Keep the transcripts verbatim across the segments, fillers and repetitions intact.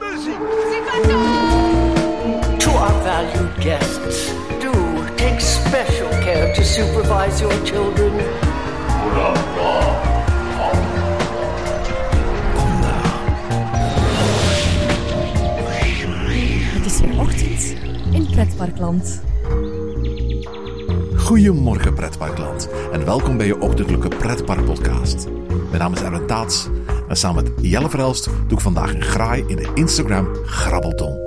Muziek! To our valued guests, do take special care to supervise your children. Het is weer ochtend in Pretparkland. Goedemorgen Pretparkland en welkom bij je ochtendelijke Pretparkpodcast. Mijn naam is Erwin Taats en samen met Jelle Verhelst doe ik vandaag een graai in de Instagram Grabbelton.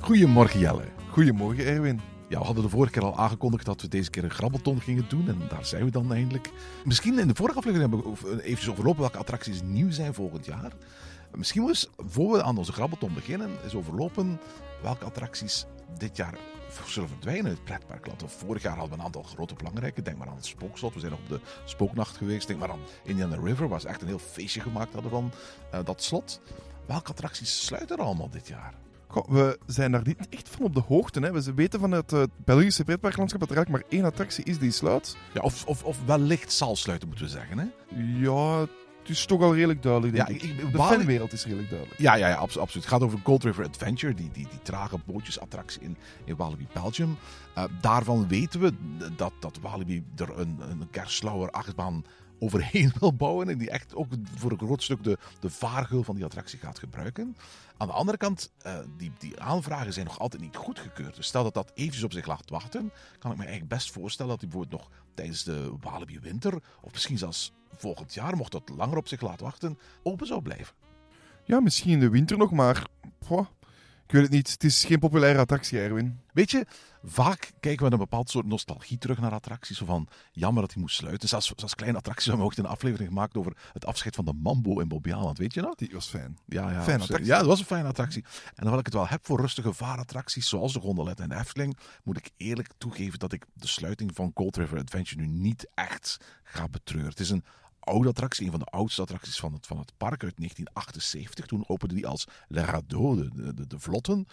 Goedemorgen Jelle. Goedemorgen Erwin. Ja, we hadden de vorige keer al aangekondigd dat we deze keer een grabbelton gingen doen. En daar zijn we dan eindelijk. Misschien in de vorige aflevering hebben we even overlopen welke attracties nieuw zijn volgend jaar. Misschien wel eens, voor we aan onze grabbelton beginnen, eens overlopen welke attracties dit jaar zullen verdwijnen in het pretparkland. Of vorig jaar hadden we een aantal grote belangrijke. Denk maar aan het Spookslot. We zijn op de Spooknacht geweest. Denk maar aan Indiana River, waar ze echt een heel feestje gemaakt hadden van uh, dat slot. Welke attracties sluiten er allemaal dit jaar? Goh, we zijn daar niet echt van op de hoogte. Hè. We weten vanuit het Belgische pretparklandschap dat er eigenlijk maar één attractie is die sluit. Ja, of, of, of wellicht zal sluiten, moeten we zeggen. Hè? Ja... Het is toch al redelijk duidelijk, denk ja, ik. ik. De Bali... fanwereld is redelijk duidelijk. Ja, ja, ja absolu- absoluut. Het gaat over Gold River Adventure, die, die, die trage bootjesattractie in, in Walibi Belgium. Uh, daarvan weten we dat, dat Walibi er een, een kerslauwer achtbaan overheen wil bouwen. En die echt ook voor een groot stuk de, de vaargeul van die attractie gaat gebruiken. Aan de andere kant, uh, die, die aanvragen zijn nog altijd niet goedgekeurd. Dus stel dat dat eventjes op zich laat wachten, kan ik me eigenlijk best voorstellen dat die bijvoorbeeld nog tijdens de Walibi winter, of misschien zelfs volgend jaar, mocht dat langer op zich laten wachten, open zou blijven. Ja, misschien in de winter nog, maar poh, ik weet het niet. Het is geen populaire attractie, Erwin. Weet je, vaak kijken we met een bepaald soort nostalgie terug naar attracties. Zo van, jammer dat hij moest sluiten. Zelfs, zelfs kleine attracties hebben we ook een aflevering gemaakt over het afscheid van de Mambo in Bobbejaanland. Weet je dat? Die was fijn. Ja, ja, fijn attractie. Ja, dat was een fijne attractie. En terwijl ik het wel heb voor rustige vaarattracties, zoals de Gondoletas en de Efteling, moet ik eerlijk toegeven dat ik de sluiting van Gold River Adventure nu niet echt ga betreuren. Het is een oude attractie, een van de oudste attracties van het, van het park uit negentien achtenzeventig. Toen opende die als Le Radeau, de, de, de vlotten. In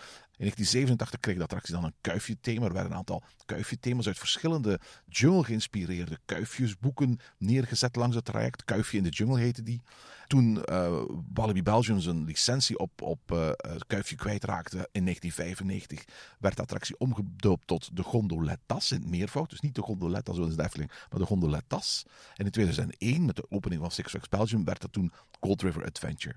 negentien zevenentachtig kreeg de attractie dan een Kuifje-thema. Er werden een aantal Kuifje-thema's uit verschillende jungle-geïnspireerde Kuifjesboeken neergezet langs het traject. Kuifje in de Jungle heette die. Toen uh, Walibi Belgium zijn licentie op, op uh, Kuifje kwijtraakte in negentien vijfennegentig, werd de attractie omgedoopt tot de Gondoletas in het meervoud. Dus niet de Gondoletas zoals de Efteling, maar de Gondoletas. En in tweeduizend één, met de opening van Six Flags Belgium, werd dat toen Gold River Adventure.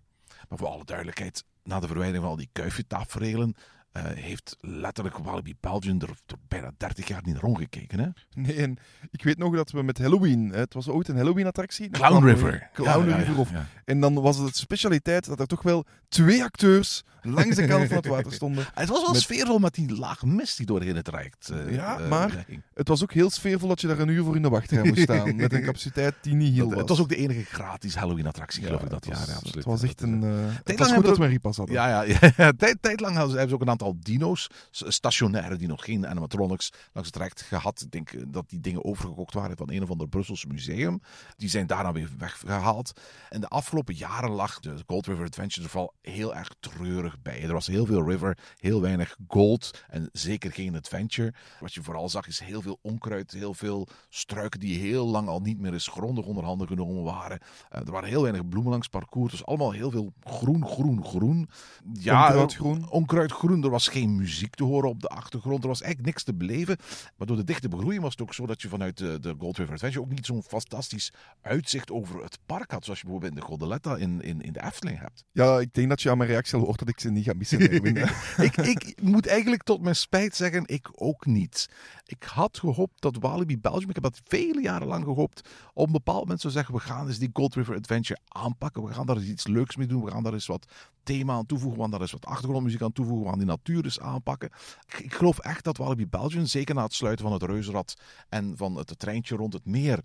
Maar voor alle duidelijkheid, na de verwijdering van al die Kuifje-taferelen, Uh, heeft letterlijk Walibi Belgium er, er bijna dertig jaar niet naar omgekeken. Hè? Nee, en ik weet nog dat we met Halloween, hè, het was ooit een Halloween-attractie. Clown River. Clown ja, River. Ja, ja, ja. En dan was het specialiteit dat er toch wel twee acteurs langs de kant van het water stonden. Het was wel met... sfeervol met die laag mist die doorheen het traject. Uh, ja, uh, maar ging. Het was ook heel sfeervol dat je daar een uur voor in de wachtrij moest staan. Met een capaciteit die niet heel was. Het was ook de enige gratis Halloween-attractie, geloof ja, ik, dat jaar. Ja, absoluut. Het was echt een... Uh, het was goed dat we een repas hadden. Ja, ja, ja. Tijd, tijd lang hebben ze ook een aantal al dino's, stationaire dino's, geen animatronics, langs het traject gehad. Ik denk dat die dingen overgekocht waren van een of ander Brusselse museum. Die zijn daarna weer weggehaald. En de afgelopen jaren lag de Gold River Adventure er vooral heel erg treurig bij. Er was heel veel river, heel weinig gold en zeker geen adventure. Wat je vooral zag is heel veel onkruid, heel veel struiken die heel lang al niet meer eens grondig onder handen genomen waren. Er waren heel weinig bloemen langs parcours, dus allemaal heel veel groen, groen, groen. Ja, onkruidgroen. Onkruidgroen. Er was geen muziek te horen op de achtergrond. Er was eigenlijk niks te beleven. Maar door de dichte begroeiing was het ook zo dat je vanuit de, de Gold River Adventure ook niet zo'n fantastisch uitzicht over het park had. Zoals je bijvoorbeeld in de Gondoletta in, in, in de Efteling hebt. Ja, ik denk dat je aan mijn reactie al hoort dat ik ze niet ga missen. ik, ik moet eigenlijk tot mijn spijt zeggen, ik ook niet. Ik had gehoopt dat Walibi Belgium, ik heb dat vele jaren lang gehoopt, op een bepaald moment zou zeggen, we gaan eens die Gold River Adventure aanpakken. We gaan daar eens iets leuks mee doen. We gaan daar eens wat thema aan toevoegen. We gaan daar eens wat achtergrondmuziek aan toevoegen. We gaan die natuur eens aanpakken. Ik, ik geloof echt dat Walibi Belgium, zeker na het sluiten van het reuzenrad en van het treintje rond het meer,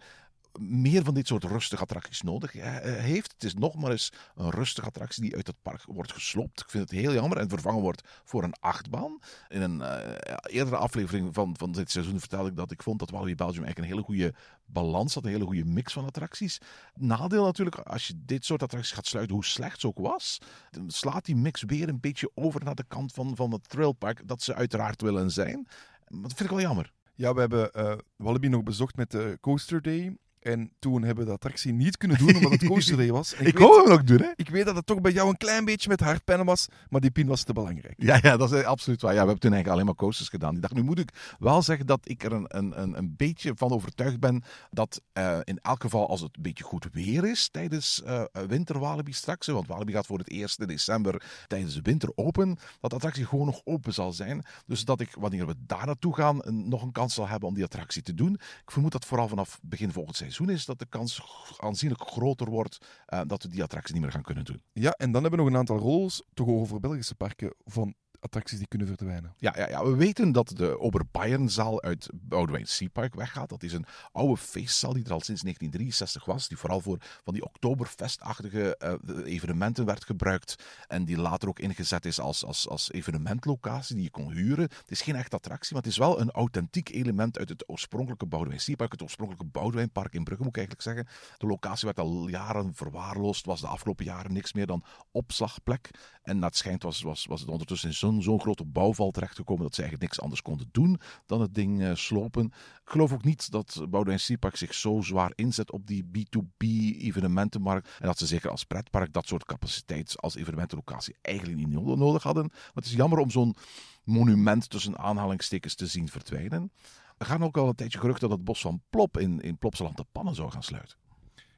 meer van dit soort rustige attracties nodig heeft. Het is nog maar eens een rustige attractie die uit het park wordt gesloopt. Ik vind het heel jammer en vervangen wordt voor een achtbaan. In een uh, eerdere aflevering van, van dit seizoen vertelde ik dat ik vond dat Walibi Belgium eigenlijk een hele goede balans had, een hele goede mix van attracties. Nadeel natuurlijk, als je dit soort attracties gaat sluiten, hoe slecht ze ook was, dan slaat die mix weer een beetje over naar de kant van, van het thrillpark dat ze uiteraard willen zijn. Dat vind ik wel jammer. Ja, we hebben uh, Walibi nog bezocht met de Coaster Day. En toen hebben we de attractie niet kunnen doen, omdat het Coaster Day was. En ik hoop hem nog doen, hè? Ik weet dat het toch bij jou een klein beetje met hartpijn was, maar die pin was te belangrijk. Ja, ja, dat is absoluut waar. Ja, we hebben toen eigenlijk alleen maar coasters gedaan. Ik dacht, nu moet ik wel zeggen dat ik er een, een, een beetje van overtuigd ben dat uh, in elk geval, als het een beetje goed weer is tijdens uh, winterwalibi straks, want Walibi gaat voor het eerste december tijdens de winter open, dat de attractie gewoon nog open zal zijn. Dus dat ik, wanneer we daar naartoe gaan, een, nog een kans zal hebben om die attractie te doen. Ik vermoed dat vooral vanaf begin volgend seizoen is dat de kans aanzienlijk groter wordt uh, dat we die attractie niet meer gaan kunnen doen. Ja, en dan hebben we nog een aantal roles toch over Belgische parken van attracties die kunnen verdwijnen. Ja, ja, ja, we weten dat de Oberbayernzaal uit Boudewijn Seapark weggaat. Dat is een oude feestzaal die er al sinds negentien drieënzestig was, die vooral voor van die Oktoberfestachtige uh, evenementen werd gebruikt en die later ook ingezet is als, als, als evenementlocatie die je kon huren. Het is geen echte attractie, maar het is wel een authentiek element uit het oorspronkelijke Boudewijn Seapark, het oorspronkelijke Boudewijnpark in Brugge, moet ik eigenlijk zeggen. De locatie werd al jaren verwaarloosd, was de afgelopen jaren niks meer dan opslagplek en naar het schijnt was, was, was het ondertussen in zo'n zo'n grote bouwval terechtgekomen dat ze eigenlijk niks anders konden doen dan het ding uh, slopen. Ik geloof ook niet dat Boudewijn Seapark zich zo zwaar inzet op die B twee B-evenementenmarkt en dat ze zeker als pretpark dat soort capaciteit als evenementenlocatie eigenlijk niet nodig hadden. Maar het is jammer om zo'n monument tussen aanhalingstekens te zien verdwijnen. Er gaan ook al een tijdje geruchten dat het Bos van Plop in, in Plopseland de pannen zou gaan sluiten.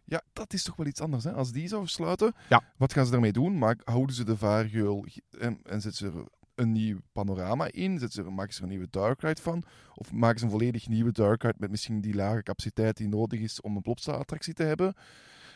Ja, dat is toch wel iets anders, hè? Als die zou sluiten, ja. Wat gaan ze daarmee doen? Maar houden ze de vaargeul en, en zetten ze er een nieuw panorama in? Zet ze, maken ze er een nieuwe dark ride van? Of maken ze een volledig nieuwe dark ride met misschien die lage capaciteit die nodig is om een Plopsa-attractie te hebben?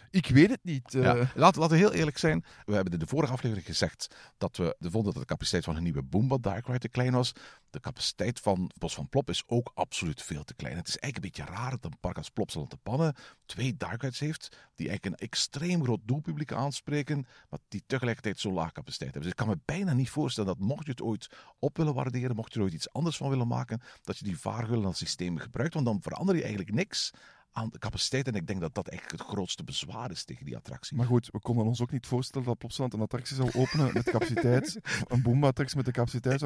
Ik weet het niet. Uh... Ja, laten we heel eerlijk zijn. We hebben in de vorige aflevering gezegd dat we vonden dat de capaciteit van een nieuwe Boomba Dark Ride te klein was. De capaciteit van Bos van Plop is ook absoluut veel te klein. Het is eigenlijk een beetje raar dat een park als Plopsaland de Pannen twee dark rides heeft die eigenlijk een extreem groot doelpubliek aanspreken, maar die tegelijkertijd zo'n laag capaciteit hebben. Dus ik kan me bijna niet voorstellen dat mocht je het ooit op willen waarderen, mocht je er ooit iets anders van willen maken, dat je die vaargeul als systeem gebruikt, want dan verander je eigenlijk niks aan de capaciteit. En ik denk dat dat eigenlijk het grootste bezwaar is tegen die attractie. Maar goed, we konden ons ook niet voorstellen dat Plopsaland een attractie zou openen met capaciteit. Een Boomba-attractie met de capaciteit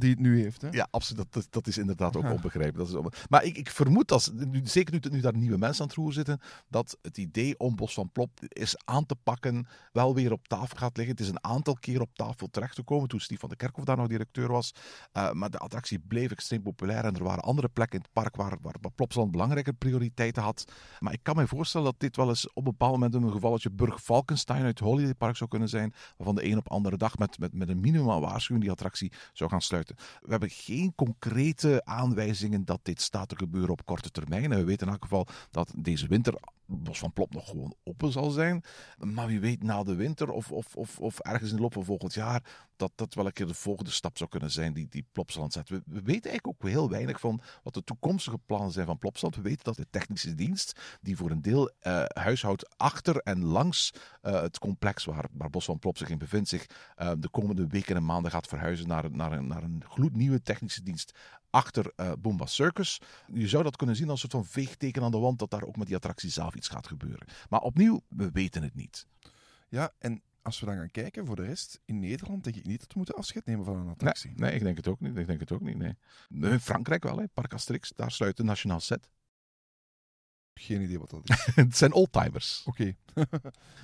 die het nu heeft. Hè? Ja, absoluut. Dat, dat is inderdaad ook onbegrijpelijk. Dat is onbe- maar ik, ik vermoed, dat, zeker nu, nu daar nieuwe mensen aan het roer zitten, dat het idee om Bos van Plop is aan te pakken wel weer op tafel gaat liggen. Het is een aantal keer op tafel terecht gekomen toen Steve van de Kerkhof daar nog directeur was. Uh, maar de attractie bleef extreem populair en er waren andere plekken in het park waar, waar Plopsaland belangrijke prioriteit had. Maar ik kan me voorstellen dat dit wel eens op een bepaald moment een gevalletje Burg Falkenstein uit Holiday Park zou kunnen zijn, waarvan de een op de andere dag met, met, met een minimaal waarschuwing die attractie zou gaan sluiten. We hebben geen concrete aanwijzingen dat dit staat te gebeuren op korte termijn. En we weten in elk geval dat deze winter Bos van Plop nog gewoon open zal zijn. Maar wie weet na de winter of, of, of, of ergens in de loop van volgend jaar dat dat wel een keer de volgende stap zou kunnen zijn die, die Plopsaland zet. We, we weten eigenlijk ook heel weinig van wat de toekomstige plannen zijn van Plopsaland. We weten dat de technische dienst die voor een deel uh, huishoudt achter en langs uh, het complex waar, waar Bos van Plop zich in bevindt zich uh, de komende weken en maanden gaat verhuizen naar, naar, een, naar een gloednieuwe technische dienst achter uh, Boomba Circus. Je zou dat kunnen zien als een soort van veegteken aan de wand dat daar ook met die attractie zelf iets gaat gebeuren. Maar opnieuw, we weten het niet. Ja, en als we dan gaan kijken, voor de rest, in Nederland denk ik niet dat we moeten afscheid nemen van een attractie. Nee, nee ik denk het ook niet. Ik denk het ook niet nee. In Frankrijk wel, hè. Parc Astérix, daar sluit de Nationaal Set. Geen idee wat dat is. Het zijn oldtimers. Oké. Okay.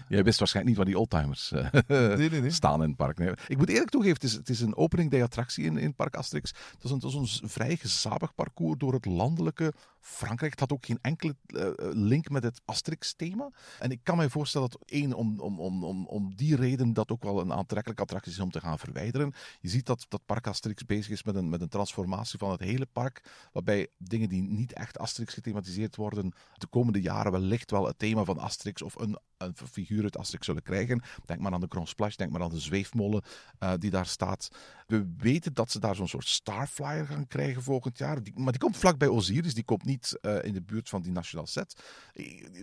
Jij wist waarschijnlijk niet waar die oldtimers uh, nee, nee, nee. staan in het park. Nee. Ik moet eerlijk toegeven, het is, het is een opening day attractie in, in Parc Astérix. Het was, een, het was een vrij gezapig parcours door het landelijke Frankrijk. Het had ook geen enkele uh, link met het Astérix-thema. En ik kan mij voorstellen dat één, om, om, om, om die reden dat ook wel een aantrekkelijke attractie is om te gaan verwijderen. Je ziet dat, dat Parc Astérix bezig is met een, met een transformatie van het hele park, waarbij dingen die niet echt Astérix gethematiseerd worden de komende jaren wellicht wel het thema van Astérix of een, een figuur uit Astérix zullen krijgen. Denk maar aan de Grand Splash, denk maar aan de zweefmolen uh, die daar staat. We weten dat ze daar zo'n soort Starflyer gaan krijgen volgend jaar. Die, maar die komt vlak bij Osiris, die komt niet uh, in de buurt van die Nationaal Set.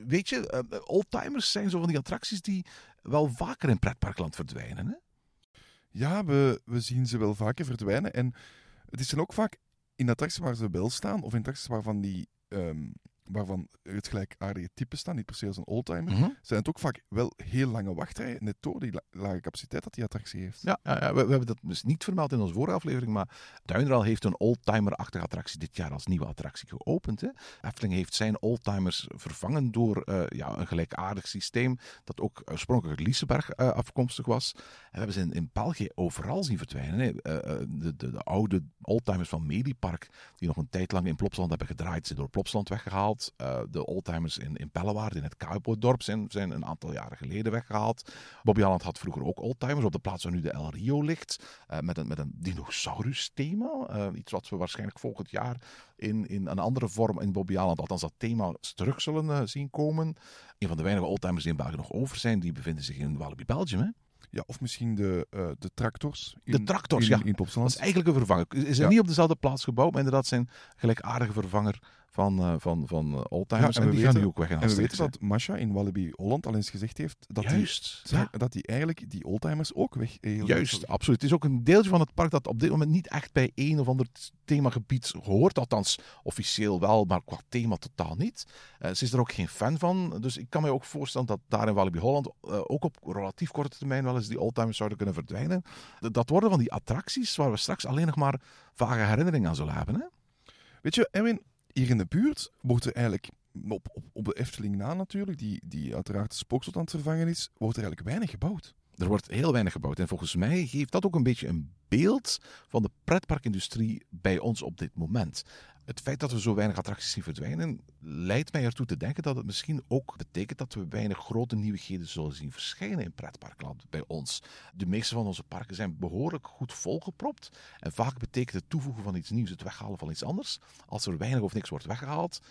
Weet je, uh, oldtimers zijn zo van die attracties die wel vaker in pretparkland verdwijnen. Hè? Ja, we, we zien ze wel vaker verdwijnen. En het is dan ook vaak in attracties waar ze wel staan of in attracties waarvan die Um, waarvan het gelijkaardige type staan, niet per se als een oldtimer, mm-hmm. zijn het ook vaak wel heel lange wachtrijen, net door die la- lage capaciteit dat die attractie heeft. Ja, ja, ja we, we hebben dat dus niet vermeld in onze vorige aflevering, maar Duinrell heeft een oldtimer-achtige attractie dit jaar als nieuwe attractie geopend. Hè. Efteling heeft zijn oldtimers vervangen door uh, ja, een gelijkaardig systeem dat ook oorspronkelijk uit Liseberg uh, afkomstig was. En we hebben ze in, in België overal zien verdwijnen. Hè. Uh, de, de, de oude oldtimers van Medipark, die nog een tijd lang in Plopseland hebben gedraaid, zijn door Plopseland weggehaald. Uh, de oldtimers in, in Bellewaerde, in het Kuiperdorp, zijn, zijn een aantal jaren geleden weggehaald. Bobbejaanland had vroeger ook oldtimers op de plaats waar nu de El Rio ligt, uh, met een, met een dinosaurus-thema. Uh, iets wat we waarschijnlijk volgend jaar in, in een andere vorm in Bobbejaanland, althans dat thema, terug zullen uh, zien komen. Een van de weinige oldtimers die in België nog over zijn, die bevinden zich in Walibi Belgium, hè? Ja, of misschien de, uh, de tractors. In, de tractors, in, ja. In Plopseland. Dat is eigenlijk een vervanger. Is er ja. niet op dezelfde plaats gebouwd, maar inderdaad zijn gelijkaardige vervanger van, uh, van, van oldtimers. Ja, en, en we die weten, gaan ook weg en we weten dat Masha in Walibi Holland al eens gezegd heeft dat Juist, die, ja. dat die eigenlijk die oldtimers ook weg... Juist, weg. Absoluut. Het is ook een deeltje van het park dat op dit moment niet echt bij een of ander themagebied hoort. Althans, officieel wel, maar qua thema totaal niet. Uh, ze is er ook geen fan van. Dus ik kan me ook voorstellen dat daar in Walibi Holland uh, ook op relatief korte termijn wel eens die oldtimers zouden kunnen verdwijnen. Dat worden van die attracties waar we straks alleen nog maar vage herinneringen aan zullen hebben. Hè? Weet je, Erwin... Hier in de buurt wordt er eigenlijk, op, op, op de Efteling na natuurlijk, die, die uiteraard de spookslot aan het vervangen is, wordt er eigenlijk weinig gebouwd. Er wordt heel weinig gebouwd. En volgens mij geeft dat ook een beetje een beeld van de pretparkindustrie bij ons op dit moment. Het feit dat we zo weinig attracties zien verdwijnen, leidt mij ertoe te denken dat het misschien ook betekent dat we weinig grote nieuwigheden zullen zien verschijnen in pretparkland bij ons. De meeste van onze parken zijn behoorlijk goed volgepropt. En vaak betekent het toevoegen van iets nieuws het weghalen van iets anders. Als er weinig of niks wordt weggehaald,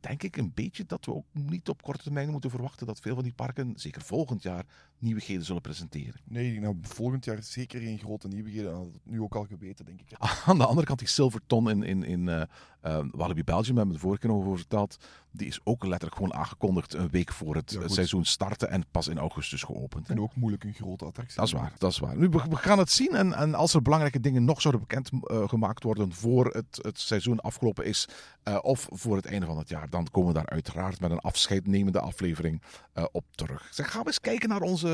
denk ik een beetje dat we ook niet op korte termijn moeten verwachten dat veel van die parken, zeker volgend jaar, nieuwigheden zullen presenteren. Nee, nou, volgend jaar zeker geen grote nieuwigheden. Dat had het nu ook al geweten, denk ik. Aan de andere kant, die Silverton in, in, in uh, uh, Walibi Belgium, we hebben de vorige keer over verteld, die is ook letterlijk gewoon aangekondigd een week voor het ja, seizoen starten en pas in augustus geopend. En ook moeilijk een grote attractie. Dat is waar, dat is waar. Nu, we, we gaan het zien en, en als er belangrijke dingen nog zouden bekend uh, gemaakt worden voor het, het seizoen afgelopen is uh, of voor het einde van het jaar, dan komen we daar uiteraard met een afscheidnemende aflevering uh, op terug. Zeg, gaan we eens kijken naar onze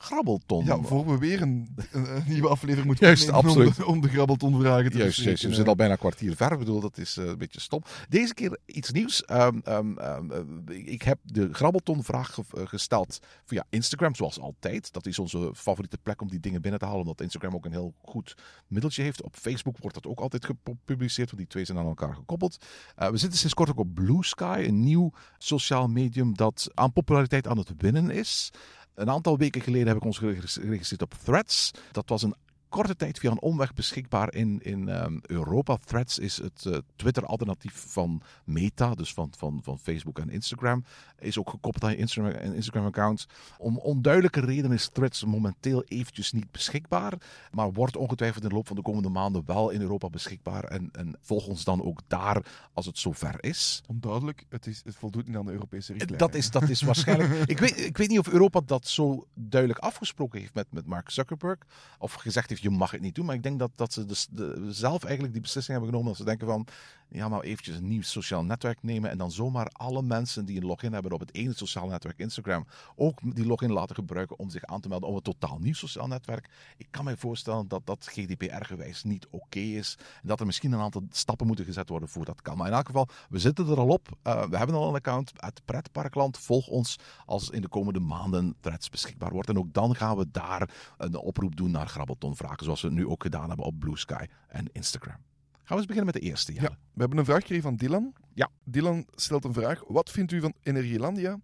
grabbelton. Ja, voor we weer een, een, een nieuwe aflevering moeten Juist, absoluut. Om, om de grabbelton vragen te Juist, juist. We zitten al bijna een kwartier ver. Ik bedoel, dat is uh, een beetje stom. Deze keer iets nieuws. Um, um, um, ik heb de grabbeltonvraag ge- gesteld via Instagram, zoals altijd. Dat is onze favoriete plek om die dingen binnen te halen, omdat Instagram ook een heel goed middeltje heeft. Op Facebook wordt dat ook altijd gepubliceerd, want die twee zijn aan elkaar gekoppeld. Uh, we zitten sinds kort ook op Blue Sky, een nieuw sociaal medium dat aan populariteit aan het winnen is. Een aantal weken geleden heb ik ons geregistreerd op Threads. Dat was een korte tijd via een omweg beschikbaar in, in um, Europa. Threads is het uh, Twitter-alternatief van Meta, dus van, van, van Facebook en Instagram. Is ook gekoppeld aan je Instagram, Instagram-account. Om onduidelijke redenen is Threads momenteel eventjes niet beschikbaar, maar wordt ongetwijfeld in de loop van de komende maanden wel in Europa beschikbaar. En, en volg ons dan ook daar als het zover is. Onduidelijk, het, is, het voldoet niet aan de Europese richtlijn. Dat is, dat is waarschijnlijk... ik, weet, ik weet niet of Europa dat zo duidelijk afgesproken heeft met, met Mark Zuckerberg, of gezegd heeft, je mag het niet doen, maar ik denk dat, dat ze de, de, zelf eigenlijk die beslissing hebben genomen dat ze denken van, ja, maar eventjes een nieuw sociaal netwerk nemen en dan zomaar alle mensen die een login hebben op het ene sociaal netwerk Instagram ook die login laten gebruiken om zich aan te melden op een totaal nieuw sociaal netwerk. Ik kan mij voorstellen dat dat G D P R-gewijs niet oké is en dat er misschien een aantal stappen moeten gezet worden voor dat kan. Maar in elk geval, we zitten er al op. Uh, we hebben al een account uit Pretparkland. Volg ons als in de komende maanden Threads beschikbaar wordt. En ook dan gaan we daar een oproep doen naar grabbeltonvragen, zoals we nu ook gedaan hebben op Blue Sky en Instagram. Gaan we eens beginnen met de eerste, Jelle. Ja, we hebben een vraag gekregen van Dylan. Ja. Dylan stelt een vraag. Wat vindt u van Energylandia?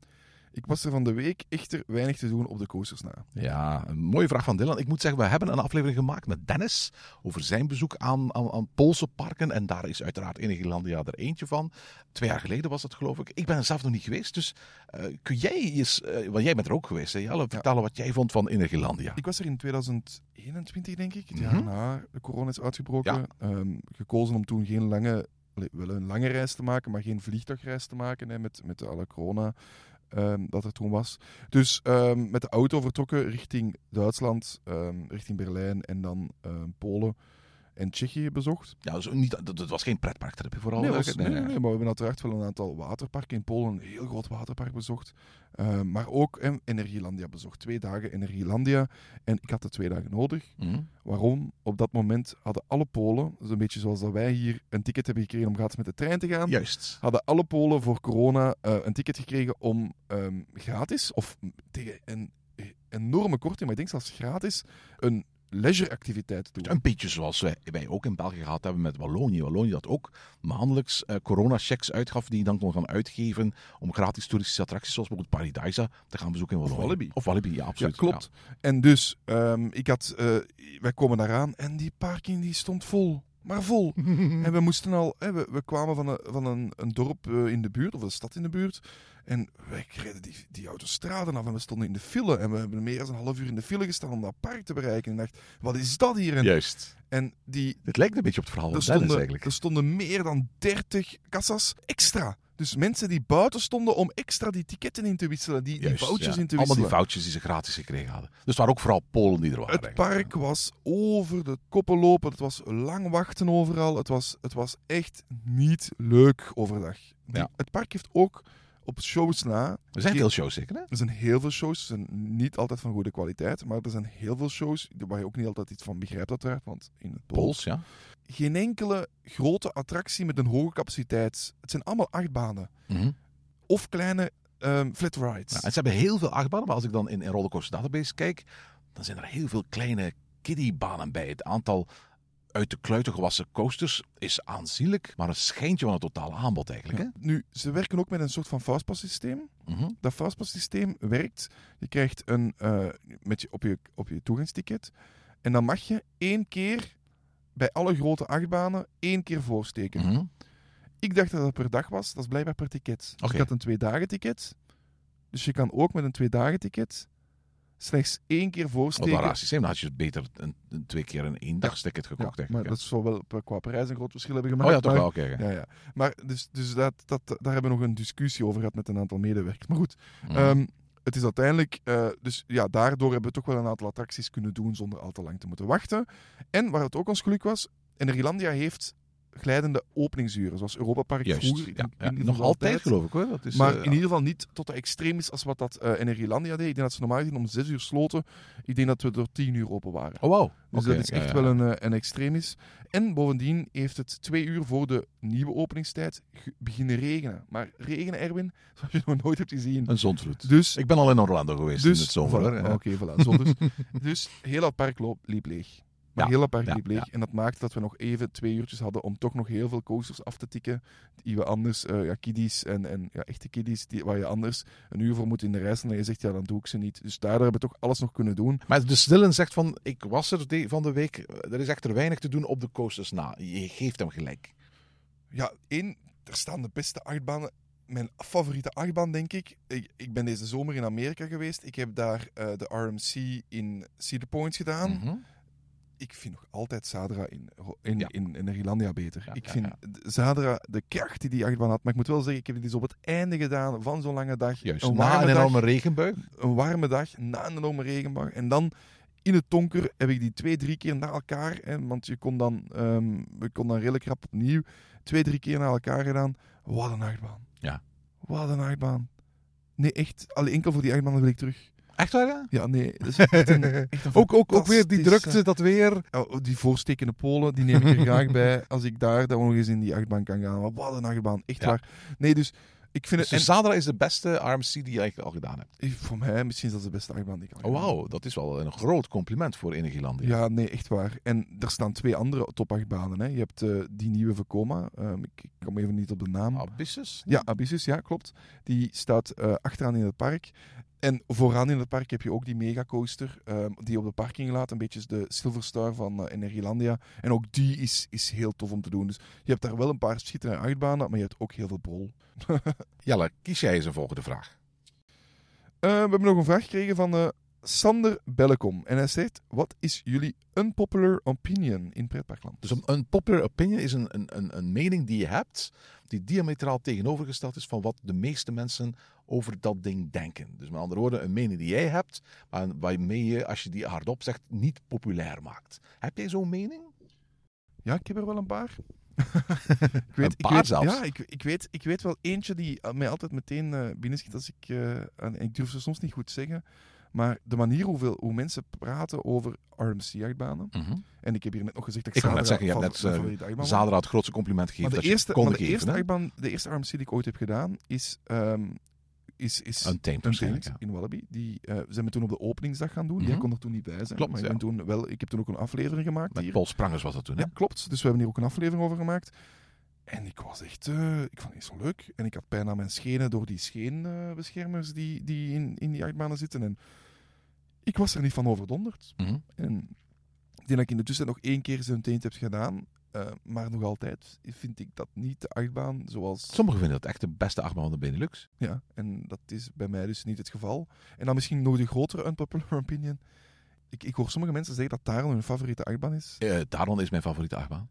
Ik was er van de week echter weinig te doen op de coasters na. Ja, een mooie vraag van Dylan. Ik moet zeggen, we hebben een aflevering gemaakt met Dennis over zijn bezoek aan, aan, aan Poolse parken. En daar is uiteraard Energylandia er eentje van. Twee jaar geleden was dat, geloof ik. Ik ben er zelf nog niet geweest, dus uh, kun jij eens... Uh, want jij bent er ook geweest, hè, Jelle? Vertellen ja. wat jij vond van Energylandia. Ik was er in tweeduizend eenentwintig, denk ik. Het jaar mm-hmm. na de corona is uitgebroken. Ja. Um, gekozen om toen geen lange... Wel een lange reis te maken, maar geen vliegtuigreis te maken, hè, met, met alle corona... Um, dat er toen was. Dus um, met de auto vertrokken richting Duitsland, um, richting Berlijn en dan um, Polen. en Tsjechië bezocht. Ja, dus niet, dat, dat was geen pretparktripje vooral. Nee, was, nee, nee, nee, maar we hebben uiteraard wel een aantal waterparken in Polen, een heel groot waterpark bezocht. Uh, maar ook en Energylandia bezocht. Twee dagen Energylandia. En ik had de twee dagen nodig. Mm. Waarom? Op dat moment hadden alle Polen, dus een beetje zoals dat wij hier een ticket hebben gekregen om gratis met de trein te gaan. Juist. Hadden alle Polen voor corona uh, een ticket gekregen om um, gratis, of tegen een enorme korting, maar ik denk zelfs gratis, een leisureactiviteit doen. Een beetje zoals wij, wij ook in België gehad hebben met Wallonië. Wallonië dat ook maandelijks uh, corona-checks uitgaf die je dan kon gaan uitgeven om gratis toeristische attracties zoals bijvoorbeeld Paradijsa te gaan bezoeken in Wallonië. Of Walibi. Of Walibi, ja, absoluut. Ja, klopt. Ja. En dus, um, ik had, uh, wij komen daaraan en die parking die stond vol. Maar vol. En we moesten al... Hè, we, we kwamen van, een, van een, een dorp uh, in de buurt, of een stad in de buurt. En wij reden die, die autostraden af en we stonden in de file. En we hebben meer dan een half uur in de file gestaan om dat park te bereiken. En ik dacht, wat is dat hier? En, Juist. En die... Het lijkt een beetje op het verhaal van Dennis stonden, eigenlijk. Er stonden meer dan dertig kassas extra. Dus mensen die buiten stonden om extra die ticketten in te wisselen, die, Juist, die vouchers ja. in te wisselen. Allemaal die vouchers die ze gratis gekregen hadden. Dus het waren ook vooral Polen die er waren. Het park ja. was over de koppen lopen. Het was lang wachten overal. Het was, het was echt niet leuk overdag. Die, ja. Het park heeft ook op shows na... Er zijn veel shows zeker, hè? Er zijn heel veel shows. Ze zijn niet altijd van goede kwaliteit, maar er zijn heel veel shows waar je ook niet altijd iets van begrijpt uiteraard, want in het Pools... Pools ja. Geen enkele grote attractie met een hoge capaciteit. Het zijn allemaal achtbanen. Mm-hmm. Of kleine um, flat rides. Ja, en ze hebben heel veel achtbanen, maar als ik dan in, in Rollercoaster Database kijk, dan zijn er heel veel kleine kiddiebanen bij. Het aantal uit de kluiten gewassen coasters is aanzienlijk, maar een schijntje van het totale aanbod eigenlijk. Ja. Hè? Nu, ze werken ook met een soort van fastpass-systeem. Mm-hmm. Dat fastpass-systeem werkt. Je krijgt een uh, met je, op, je, op je toegangsticket en dan mag je één keer bij alle grote achtbanen één keer voorsteken. Mm-hmm. Ik dacht dat dat per dag was. Dat is blijkbaar per ticket. Dus okay. Ik had een twee dagen ticket. Dus je kan ook met een twee dagen ticket slechts één keer voorsteken. Op dat raar systeem, dan had je beter een, een twee keer een eendags ticket gekocht. Ja, maar ja. dat zou wel qua prijs een groot verschil hebben gemaakt. Oh ja, toch maar, wel. Okay, ja. Ja, ja. Maar dus, dus dat, dat, daar hebben we nog een discussie over gehad met een aantal medewerkers. Maar goed... Mm. Um, Het is uiteindelijk, uh, dus ja, daardoor hebben we toch wel een aantal attracties kunnen doen zonder al te lang te moeten wachten. En waar het ook ons geluk was, Energylandia heeft glijdende openingsuren, zoals Europa Park vroeger. Ja, ja. Nog altijd, geloof ik hoor. Dat is, maar uh, in ja. ieder geval niet tot de extreem is als wat dat uh, Energylandia deed. Ik denk dat ze normaal gezien om zes uur sloten. Ik denk dat we door tien uur open waren. Oh wow. Dus okay, dat is echt ja, ja. wel een, een extreem is. En bovendien heeft het twee uur voor de nieuwe openingstijd beginnen regenen. Maar regenen, Erwin, zoals je nog nooit hebt gezien. Een zondvloed. Dus, ik ben al in Orlando geweest dus, in het zomer. Voilà, ja. Oké, okay, voilà. Zo dus. dus heel dat park loop, liep leeg. Maar ja, heel apart ja, liep leeg. Ja. En dat maakte dat we nog even twee uurtjes hadden om toch nog heel veel coasters af te tikken. Die we anders, uh, ja, kiddies en, en ja, echte kiddies, die, waar je anders een uur voor moet in de reis. En je zegt, ja, dan doe ik ze niet. Dus daardoor hebben we toch alles nog kunnen doen. Maar de Dylan zegt van, ik was er de, van de week, er is echt er weinig te doen op de coasters na. Je geeft hem gelijk. Ja, één, er staan de beste achtbanen. Mijn favoriete achtbaan, denk ik. ik. Ik ben deze zomer in Amerika geweest. Ik heb daar uh, de R M C in Cedar Point gedaan. Mm-hmm. Ik vind nog altijd Zadra in, in, ja. in, in Energylandia beter. Ja, ik vind ja, ja. Zadra, de kracht die die achtbaan had. Maar ik moet wel zeggen, ik heb dit op het einde gedaan van zo'n lange dag. Juist, een na een enorme regenbui. Een warme dag, na een enorme regenbui. En dan in het donker heb ik die twee, drie keer na elkaar. Hè, want je kon dan, um, we kon dan redelijk rap opnieuw twee, drie keer na elkaar gedaan. Wat een achtbaan. Ja. Wat een achtbaan. Nee, echt. Alle enkel voor die achtbaan wil ik terug. Echt waar, ja? Ja, nee. Dat is echt een, echt een ook, ook, ook weer die drukte, dat weer... Oh, die voorstekende Polen, die neem ik er graag bij als ik daar dan nog eens in die achtbaan kan gaan. Maar wat een achtbaan, echt ja. waar. Nee, dus ik vind dus het... En Zadra is de beste R M C die je eigenlijk al gedaan hebt. Voor mij, misschien is dat de beste achtbaan die ik al oh, wauw, heb. Dat is wel een groot compliment voor Energylandia. Ja, nee, echt waar. En er staan twee andere topachtbanen, hè. Je hebt uh, die nieuwe Vekoma, um, ik, ik kom even niet op de naam. Abyssus? Ja, Abyssus, ja, klopt. Die staat uh, achteraan in het park. En vooraan in het park heb je ook die megacoaster um, die op de parking laat. Een beetje de Silver Star van uh, Energylandia. En ook die is, is heel tof om te doen. Dus je hebt daar wel een paar schitterende achtbanen, maar je hebt ook heel veel brol. Jelle, kies jij eens een volgende vraag. Uh, we hebben nog een vraag gekregen van uh, Sander Bellekom. En hij zegt, wat is jullie unpopular opinion in pretparkland? Dus een unpopular opinion is een, een, een mening die je hebt, die diametraal tegenovergesteld is van wat de meeste mensen over dat ding denken. Dus met andere woorden, een mening die jij hebt, maar waarmee je, als je die hardop zegt, niet populair maakt. Heb jij zo'n mening? Ja, ik heb er wel een paar. ik weet, een paar ik weet, zelfs? Ja, ik, ik, weet, ik weet wel eentje die mij altijd meteen uh, binnenschiet als ik... Uh, en ik durf ze soms niet goed zeggen... Maar de manier hoeveel, hoe mensen praten over R M C-achtbanen... Mm-hmm. En ik heb hier net nog gezegd... dat Ik ga net zeggen, je hebt net Zadra het grootste compliment gegeven dat je kon geven. De eerste achtbaan, de eerste R M C die ik ooit heb gedaan is... Um, is, is Untamed, Untamed ja. in Walibi. Die uh, zijn we toen op de openingsdag gaan doen. Mm-hmm. Jij kon er toen niet bij zijn. Klopt, maar ik, ben ja. toen wel, ik heb toen ook een aflevering gemaakt. Met hier. Paul Sprangers was dat toen, hè? Ja, klopt. Dus we hebben hier ook een aflevering over gemaakt. En ik was echt... Uh, ik vond het zo leuk. En ik had pijn aan mijn schenen door die scheenbeschermers uh, die, die in, in die achtbanen zitten. En... Ik was er niet van overdonderd. Mm-hmm. En ik denk dat ik in de tussentijd nog één keer zo'n teent heb gedaan. Uh, maar nog altijd vind ik dat niet de achtbaan zoals... Sommigen vinden dat echt de beste achtbaan van de Benelux. Ja, en dat is bij mij dus niet het geval. En dan misschien nog de grotere unpopular opinion. Ik, ik hoor sommige mensen zeggen dat Taron hun favoriete achtbaan is. Uh, Taron is mijn favoriete achtbaan.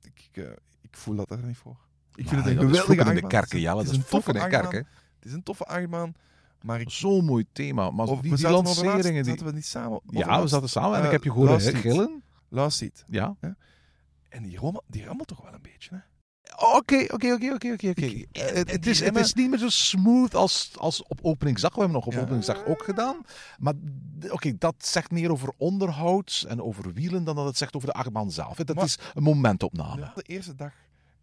Ik, ik, uh, ik voel dat daar niet voor. Ik maar, vind het een geweldige achtbaan. In de kerken, Jelle. Dat is fokken in de kerken. Het is een toffe achtbaan. Maar ik... Zo'n mooi thema. Maar over, die, die lanceringen... Die... Zaten we niet samen? Ja, laatst. we zaten samen. En uh, ik heb je gewoon last gillen. Last seat. Ja. ja. En die rommelt, die rommelt toch wel een beetje, Oké, oké, oké, oké, oké. Het is remmen... niet meer zo smooth als, als op openingsdag. We hebben nog op ja. openingsdag ook gedaan. Maar oké, okay, dat zegt meer over onderhoud en over wielen dan dat het zegt over de achtbaan zelf. Dat maar... is een momentopname. Ja. De eerste dag...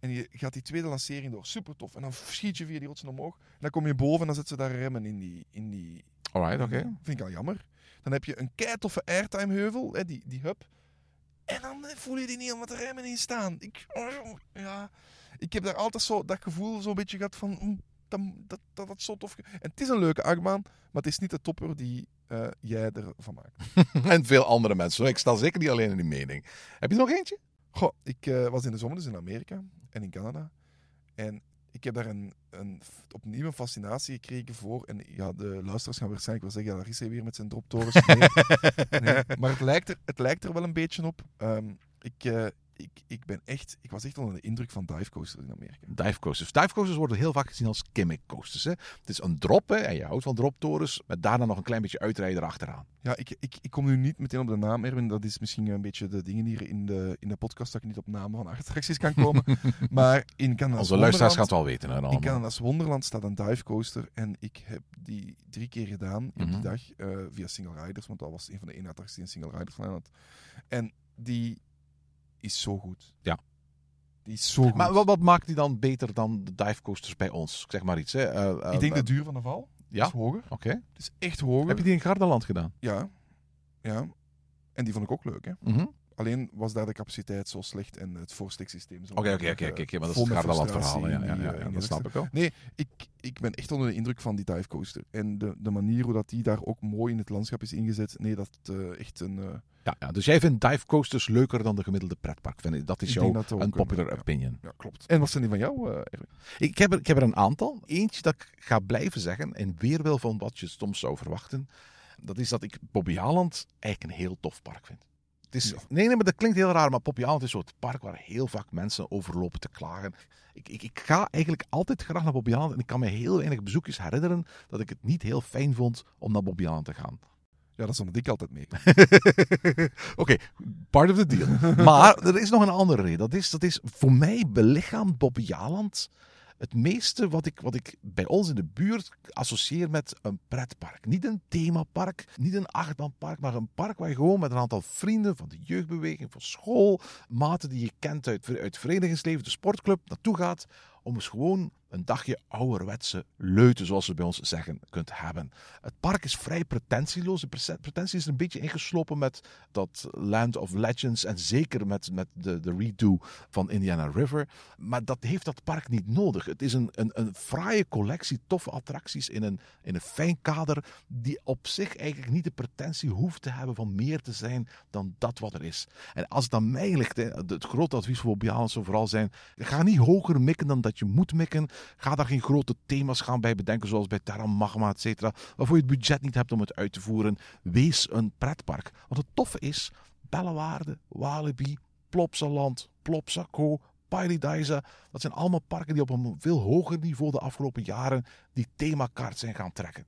En je gaat die tweede lancering door. Super tof. En dan schiet je via die rotsen omhoog. En dan kom je boven en dan zet ze daar remmen in die... In die... Alright, oké. Okay. Vind ik al jammer. Dan heb je een keitoffe airtime heuvel. Hè, die, die hub. En dan voel je die niet omdat de remmen in staan. Ik, ja, ik heb daar altijd zo dat gevoel zo'n beetje gehad van... Dat, dat, dat, dat is zo tof. En het is een leuke achtbaan, maar het is niet de topper die uh, jij ervan maakt. En veel andere mensen. Ik sta zeker niet alleen in die mening. Heb je er nog eentje? Goh, ik uh, was in de zomer dus in Amerika en in Canada. En ik heb daar een, een, opnieuw een fascinatie gekregen voor. En ja, de luisteraars gaan waarschijnlijk wel zeggen, ja, daar is hij weer met zijn droptorens. Nee. nee. Maar het lijkt, er, het lijkt er wel een beetje op. Um, ik, uh, ik, ik, ben echt, ik was echt onder de indruk van divecoasters in Amerika. Divecoasters. Divecoasters worden heel vaak gezien als gimmick coasters. Hè? Het is een drop, hè, en je houdt van droptorens, maar daarna nog een klein beetje uitrijden erachteraan. Ja, ik, ik, ik kom nu niet meteen op de naam, Erwin. Dat is misschien een beetje de dingen hier in de, in de podcast, dat ik niet op namen van attracties kan komen. Maar in Canada's Onze luisteraars gaan het wel weten. Hè, in Canada's Wonderland staat een divecoaster en ik heb die drie keer gedaan op mm-hmm. die dag uh, via Single Riders, want dat was een van de ene attracties in Single Riders van Nederland. En die... is zo goed. Ja. Die is zo goed. Maar wat, wat maakt die dan beter dan de divecoasters bij ons? Ik zeg maar iets. Hè. Uh, uh, ik denk de duur van de val. Ja. Is hoger. Oké. Okay. Het is echt hoger. Heb je die in Gardaland gedaan? Ja. Ja. En die vond ik ook leuk, hè. Mm-hmm. Alleen was daar de capaciteit zo slecht en het voorsteksysteem zo... Oké, oké, oké. Maar dat is het Gardaland verhaal. Ja, ja, ja, ja, ja, dat snap ik wel. Nee, ik, ik ben echt onder de indruk van die divecoaster. En de, de manier hoe dat die daar ook mooi in het landschap is ingezet. Nee, dat uh, echt een... Uh, Ja, ja, dus jij vindt divecoasters leuker dan de gemiddelde pretpark. Dat is jouw unpopular ja. opinion. Ja, klopt. En wat zijn die van jou, uh, Erwin? Ik heb, er, ik heb er een aantal. Eentje dat ik ga blijven zeggen, in weerwil van wat je soms zou verwachten, dat is dat ik Bobbejaanland eigenlijk een heel tof park vind. Het is, ja. Nee, nee, maar dat klinkt heel raar, maar Bobbejaanland is zo'n park waar heel vaak mensen over lopen te klagen. Ik, ik, ik ga eigenlijk altijd graag naar Bobbejaanland en ik kan me heel weinig bezoekjes herinneren dat ik het niet heel fijn vond om naar Bobbejaanland te gaan. Ja, dat is omdat ik altijd mee. Oké, okay, part of the deal. Maar er is nog een andere reden. Dat is, dat is voor mij belichaamd Bobbejaanland het meeste wat ik, wat ik bij ons in de buurt associeer met een pretpark. Niet een themapark, niet een achtbaanpark, maar een park waar je gewoon met een aantal vrienden van de jeugdbeweging, van school, maten die je kent uit, uit het verenigingsleven, de sportclub, naartoe gaat, om eens gewoon een dagje ouderwetse leuten, zoals ze bij ons zeggen, kunt hebben. Het park is vrij pretentieloos. De pretentie is er een beetje ingeslopen met dat Land of Legends en zeker met, met de, de redo van Indiana River. Maar dat heeft dat park niet nodig. Het is een, een, een fraaie collectie toffe attracties in een, in een fijn kader die op zich eigenlijk niet de pretentie hoeft te hebben van meer te zijn dan dat wat er is. En als het aan mij ligt, het grote advies voor Bobbejaanland zou vooral zijn, ga niet hoger mikken dan dat je moet mikken. Ga daar geen grote thema's gaan bij bedenken, zoals bij Terra Magma, et cetera, waarvoor je het budget niet hebt om het uit te voeren. Wees een pretpark. Want het toffe is, Bellewaerde, Walibi, Plopseland, Plopsaco, Paradise, dat zijn allemaal parken die op een veel hoger niveau de afgelopen jaren die themakaart zijn gaan trekken.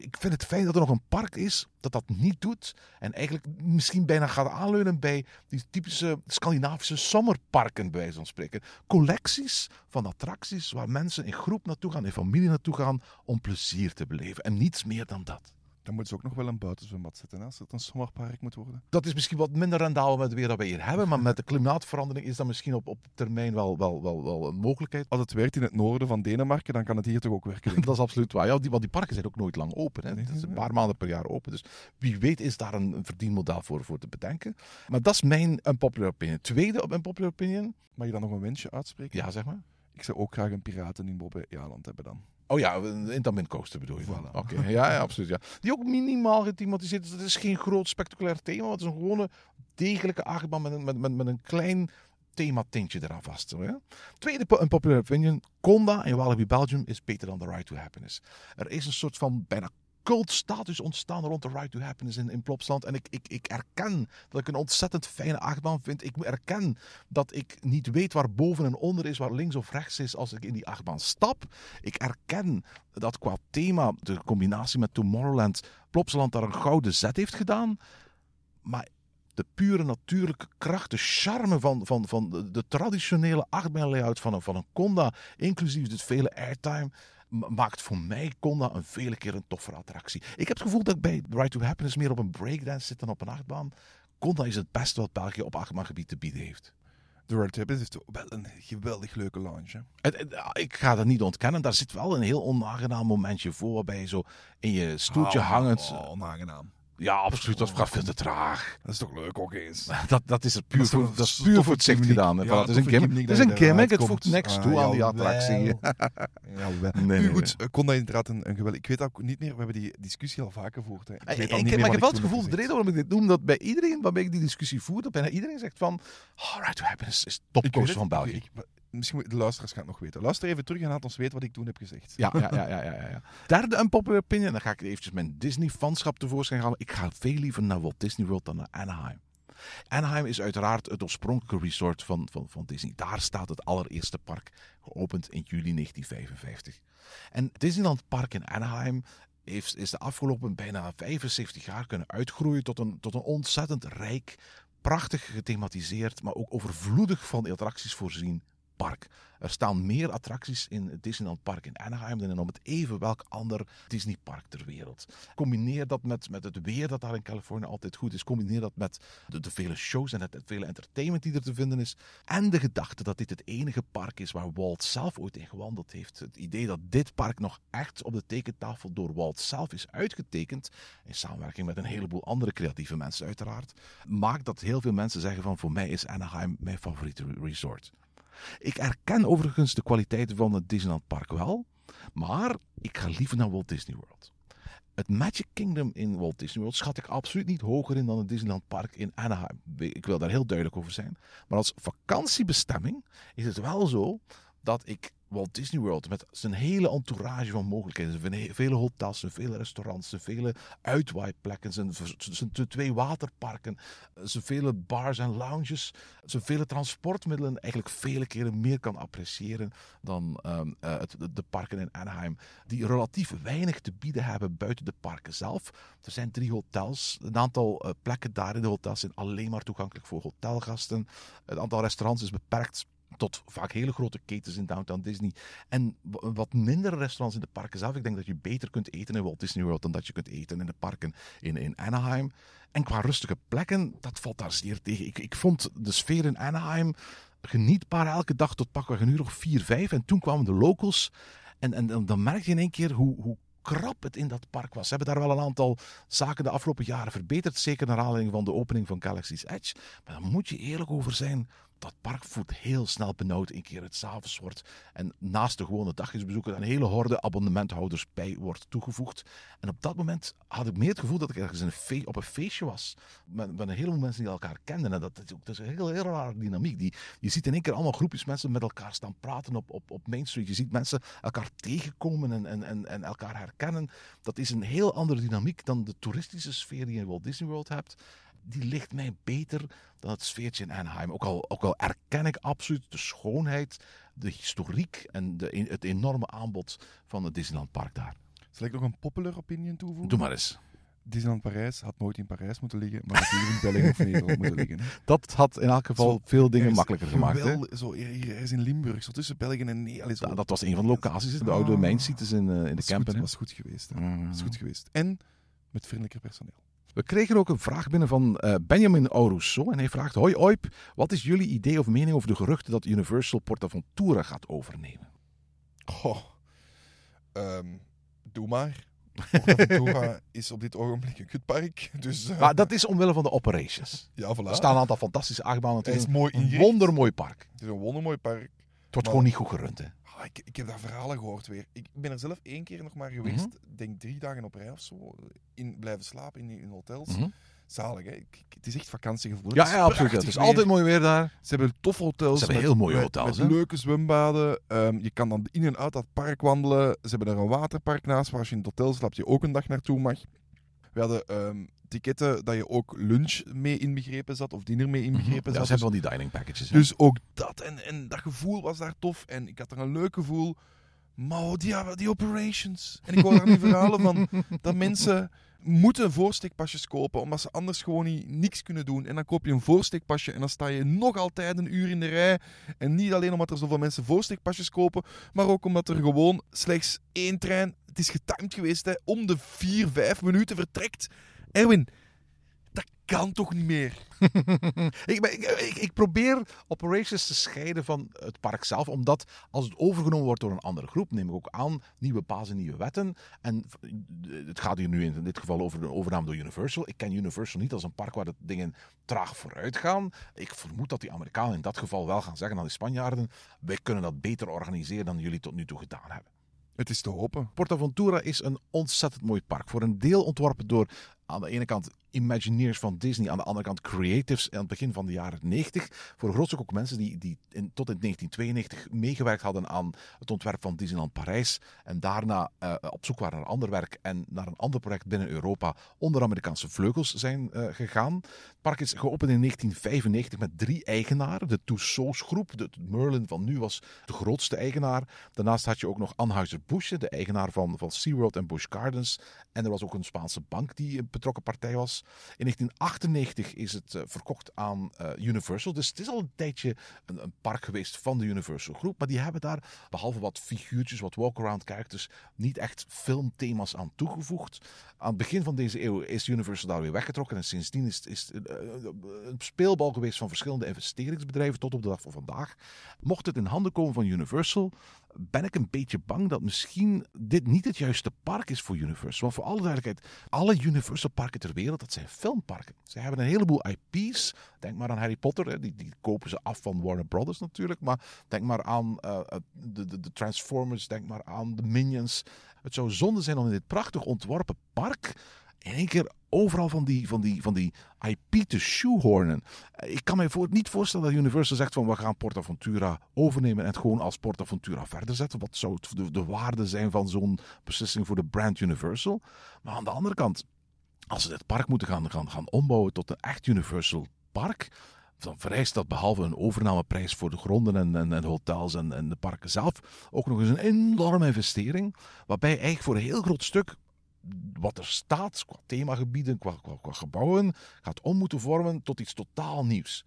ik vind het fijn dat er nog een park is dat dat niet doet. En eigenlijk misschien bijna gaat aanleunen bij die typische Scandinavische zomerparken, bij wijze van spreken. Collecties van attracties waar mensen in groep naartoe gaan, in familie naartoe gaan, om plezier te beleven. En niets meer dan dat. Dan moeten ze ook nog wel een buitenzwembad zetten als het een zomerpark moet worden. Dat is misschien wat minder rendabel met het weer dat we hier hebben. Maar met de klimaatverandering is dat misschien op, op termijn wel, wel, wel, wel een mogelijkheid. Als het werkt in het noorden van Denemarken, dan kan het hier toch ook werken. Dat is absoluut waar. Ja, die, want die parken zijn ook nooit lang open. Het nee, is een paar maanden per jaar open. Dus wie weet is daar een verdienmodel voor, voor te bedenken. Maar dat is mijn unpopular opinion. Tweede unpopular opinion. Mag je dan nog een wensje uitspreken? Ja, zeg maar. Ik zou ook graag een piraten in Bobbejaanland hebben dan. Oh ja, een Untamed coaster bedoel je. Voilà. Oké, okay. ja, ja, absoluut. Ja. Die ook minimaal gethematiseerd is. Dat is geen groot spectaculair thema. Het is een gewone degelijke achtbaan met, met, met, met een klein thematintje eraan vast. Hè? Tweede po- unpopular opinion. Conda in Walibi Belgium is beter dan The Ride to Happiness. Er is een soort van bijna cultstatus ontstaan rond de Ride to Happiness in, in Plopsland. En ik, ik, ik erken dat ik een ontzettend fijne achtbaan vind. Ik erken dat ik niet weet waar boven en onder is, waar links of rechts is als ik in die achtbaan stap. Ik erken dat qua thema, de combinatie met Tomorrowland, Plopsland daar een gouden zet heeft gedaan. Maar de pure natuurlijke kracht, de charme van, van, van de, de traditionele achtbaan layout van een, van een Conda, inclusief het vele airtime, maakt voor mij Conda een vele keer een toffere attractie. Ik heb het gevoel dat ik bij Ride to Happiness meer op een breakdance zit dan op een achtbaan. Conda is het beste wat België op achtbaangebied te bieden heeft. De Ride to Happiness heeft wel een geweldig leuke lounge. En, en, ik ga dat niet ontkennen. Daar zit wel een heel onaangenaam momentje voor, waarbij je zo in je stoeltje oh, hangend... Oh, onaangenaam. Ja, absoluut. Dat gaat veel te traag. Dat is toch leuk ook eens? Dat, dat is er puur voor, dat is puur voor het zicht gedaan. He. Ja, dat is een gimmick. Dat is een gimmick. Het voegt niks toe ah, aan die attractie. Ja, nee, nee, nee. Goed, Conda inderdaad een, een geweldig... Ik weet ook niet meer, we hebben die discussie al vaker gevoerd. He. Ik weet ik, al niet ik, meer maar ik heb wel het gevoel, de reden waarom ik dit noem, dat bij iedereen waarbij ik die discussie voer, dat bijna iedereen zegt van, oh, Ride to Happiness is topcoaster van België. Misschien de luisteraars gaan het nog weten. Luister even terug en laat ons weten wat ik toen heb gezegd. Ja, ja, ja, ja, ja, ja. Derde unpopular opinion. Dan ga ik eventjes mijn Disney-fanschap tevoorschijn halen. Ik ga veel liever naar Walt Disney World dan naar Anaheim. Anaheim is uiteraard het oorspronkelijke resort van, van, van Disney. Daar staat het allereerste park, geopend in juli negentien vijfenvijftig. En Disneyland Park in Anaheim heeft, is de afgelopen bijna vijfenzeventig jaar kunnen uitgroeien tot een, tot een ontzettend rijk, prachtig gethematiseerd, maar ook overvloedig van attracties voorzien park. Er staan meer attracties in het Disneyland Park in Anaheim dan in om het even welk ander Disneypark ter wereld. Combineer dat met, met het weer dat daar in Californië altijd goed is. Combineer dat met de, de vele shows en het, het vele entertainment die er te vinden is. En de gedachte dat dit het enige park is waar Walt zelf ooit in gewandeld heeft. Het idee dat dit park nog echt op de tekentafel door Walt zelf is uitgetekend, in samenwerking met een heleboel andere creatieve mensen uiteraard, maakt dat heel veel mensen zeggen van voor mij is Anaheim mijn favoriete resort. Ik erken overigens de kwaliteiten van het Disneyland Park wel, maar ik ga liever naar Walt Disney World. Het Magic Kingdom in Walt Disney World schat ik absoluut niet hoger in dan het Disneyland Park in Anaheim. Ik wil daar heel duidelijk over zijn. Maar als vakantiebestemming is het wel zo dat ik Walt Disney World met zijn hele entourage van mogelijkheden, zijn vele hotels, zijn vele restaurants, zijn vele uitwaaiplekken, zijn, zijn twee waterparken, zijn vele bars en lounges, zijn vele transportmiddelen, eigenlijk vele keren meer kan appreciëren dan um, uh, het, de parken in Anaheim, die relatief weinig te bieden hebben buiten de parken zelf. Er zijn drie hotels, een aantal uh, plekken daar in de hotels zijn alleen maar toegankelijk voor hotelgasten. Het aantal restaurants is beperkt tot vaak hele grote ketens in Downtown Disney. En wat minder restaurants in de parken zelf. Ik denk dat je beter kunt eten in Walt Disney World dan dat je kunt eten in de parken in, in Anaheim. En qua rustige plekken, dat valt daar zeer tegen. Ik, ik vond de sfeer in Anaheim genietbaar elke dag tot pakweg een uur of vier, vijf. En toen kwamen de locals. En, en dan merk je in één keer hoe... hoe krap het in dat park was. Ze hebben daar wel een aantal zaken de afgelopen jaren verbeterd, zeker naar aanleiding van de opening van Galaxy's Edge. Maar daar moet je eerlijk over zijn, dat park voelt heel snel benauwd een keer het 's avonds wordt en naast de gewone dagjesbezoeken een hele horde abonnementhouders bij wordt toegevoegd. En op dat moment had ik meer het gevoel dat ik ergens een fe- op een feestje was met, met een heleboel mensen die elkaar kenden. En dat, dat is een heel, heel rare dynamiek. Die, je ziet in één keer allemaal groepjes mensen met elkaar staan praten op, op, op Main Street. Je ziet mensen elkaar tegenkomen en, en, en, en elkaar herkennen. Kennen. Dat is een heel andere dynamiek dan de toeristische sfeer die je in Walt Disney World hebt. Die ligt mij beter dan het sfeertje in Anaheim. Ook al, ook al erken ik absoluut de schoonheid, de historiek en de, het enorme aanbod van het Disneyland Park daar. Zal ik nog een popular opinion toevoegen? Doe maar eens. Disneyland Parijs had nooit in Parijs moeten liggen, maar natuurlijk in België of Nederland moeten liggen. Hè. Dat had in elk geval zo, veel dingen is, makkelijker gemaakt. Wel, hè? Zo, hier is in Limburg, zo tussen België en Nederland. Da, dat was een van de locaties, de oude ah, mijnsites in, uh, in de camper. Dat was goed geweest. Hè. Mm. Dat is goed geweest. En met vriendelijker personeel. We kregen ook een vraag binnen van uh, Benjamin Aurousseau. En hij vraagt, hoi Oip, wat is jullie idee of mening over de geruchten dat Universal Porta Ventura gaat overnemen? Oh, um, doe maar. Porta Ventura is op dit ogenblik een kutpark. Dus, uh... Maar dat is omwille van de operations. Ja, voilà. Er staan een aantal fantastische achtbanen. Het is een mooi ingericht. Wondermooi park. Het is een wondermooi park. Het wordt maar... gewoon niet goed gerund, hè? Ah, ik, ik heb daar verhalen gehoord weer. Ik ben er zelf één keer nog maar geweest. Mm-hmm. Denk drie dagen op rij of zo. In, blijven slapen in, in hotels. Mm-hmm. Zalig, hè? Ik, het is echt vakantiegevoel. Ja, ja, absoluut. Het is weer. Altijd mooi weer daar. Ze hebben toffe hotels. Ze hebben met, heel mooie met, hotels. Met, met leuke zwembaden. Um, je kan dan in en uit dat park wandelen. Ze hebben er een waterpark naast waar als je in het hotel slaapt je ook een dag naartoe mag. We hadden um, ticketten dat je ook lunch mee inbegrepen zat of diner mee inbegrepen mm-hmm. zat. Ja, ze hebben wel die dining packages. Hè? Dus ook dat. En, en dat gevoel was daar tof. En ik had er een leuk gevoel. Maar die, die operations. En ik hoor daar die verhalen van dat mensen... moeten voorsteekpasjes kopen, omdat ze anders gewoon niet, niks kunnen doen. En dan koop je een voorsteekpasje en dan sta je nog altijd een uur in de rij. En niet alleen omdat er zoveel mensen voorsteekpasjes kopen, maar ook omdat er gewoon slechts één trein, het is getimed geweest, hè, om de vier, vijf minuten vertrekt. Erwin, dat kan toch niet meer? ik, ik, ik, ik probeer operations te scheiden van het park zelf, omdat als het overgenomen wordt door een andere groep, neem ik ook aan, nieuwe bazen, nieuwe wetten. En het gaat hier nu in dit geval over de overname door Universal. Ik ken Universal niet als een park waar de dingen traag vooruit gaan. Ik vermoed dat die Amerikanen in dat geval wel gaan zeggen aan die Spanjaarden, wij kunnen dat beter organiseren dan jullie tot nu toe gedaan hebben. Het is te hopen. Porta Ventura is een ontzettend mooi park. Voor een deel ontworpen door aan de ene kant Imagineers van Disney, aan de andere kant creatives aan het begin van de jaren negentig. Voor een groot stuk ook mensen die, die in, tot in negentien tweeënnegentig meegewerkt hadden aan het ontwerp van Disneyland Parijs. En daarna uh, op zoek waren naar ander werk en naar een ander project binnen Europa onder Amerikaanse vleugels zijn uh, gegaan. Het park is geopend in negentien vijfennegentig met drie eigenaren. De Tussauds groep, de Merlin van nu was de grootste eigenaar. Daarnaast had je ook nog Anheuser-Busch, de eigenaar van, van SeaWorld en Busch Gardens. En er was ook een Spaanse bank die een betrokken partij was. In negentien achtennegentig is het uh, verkocht aan uh, Universal. Dus het is al een tijdje een, een park geweest van de Universal Groep. Maar die hebben daar, behalve wat figuurtjes, wat walk-around characters, niet echt filmthema's aan toegevoegd. Aan het begin van deze eeuw is Universal daar weer weggetrokken. En sindsdien is het uh, een speelbal geweest van verschillende investeringsbedrijven tot op de dag van vandaag. Mocht het in handen komen van Universal, ben ik een beetje bang dat misschien dit niet het juiste park is voor Universal. Want voor alle duidelijkheid, alle Universal-parken ter wereld, dat zijn filmparken. Ze hebben een heleboel I P's. Denk maar aan Harry Potter, hè. Die, die kopen ze af van Warner Brothers natuurlijk. Maar denk maar aan uh, de, de, de Transformers, denk maar aan de Minions. Het zou zonde zijn om in dit prachtig ontworpen park in één keer overal van die, van die, van die I P te shoehornen. Ik kan mij voor, niet voorstellen dat Universal zegt van we gaan Porta Ventura overnemen en het gewoon als Porta Ventura verder zetten. Wat zou de, de waarde zijn van zo'n beslissing voor de brand Universal? Maar aan de andere kant, als ze dit park moeten gaan, gaan, gaan ombouwen tot een echt Universal park, dan vereist dat behalve een overnameprijs voor de gronden en, en, en hotels en, en de parken zelf ook nog eens een enorme investering, waarbij eigenlijk voor een heel groot stuk wat er staat, qua themagebieden, qua, qua, qua gebouwen, gaat om moeten vormen tot iets totaal nieuws.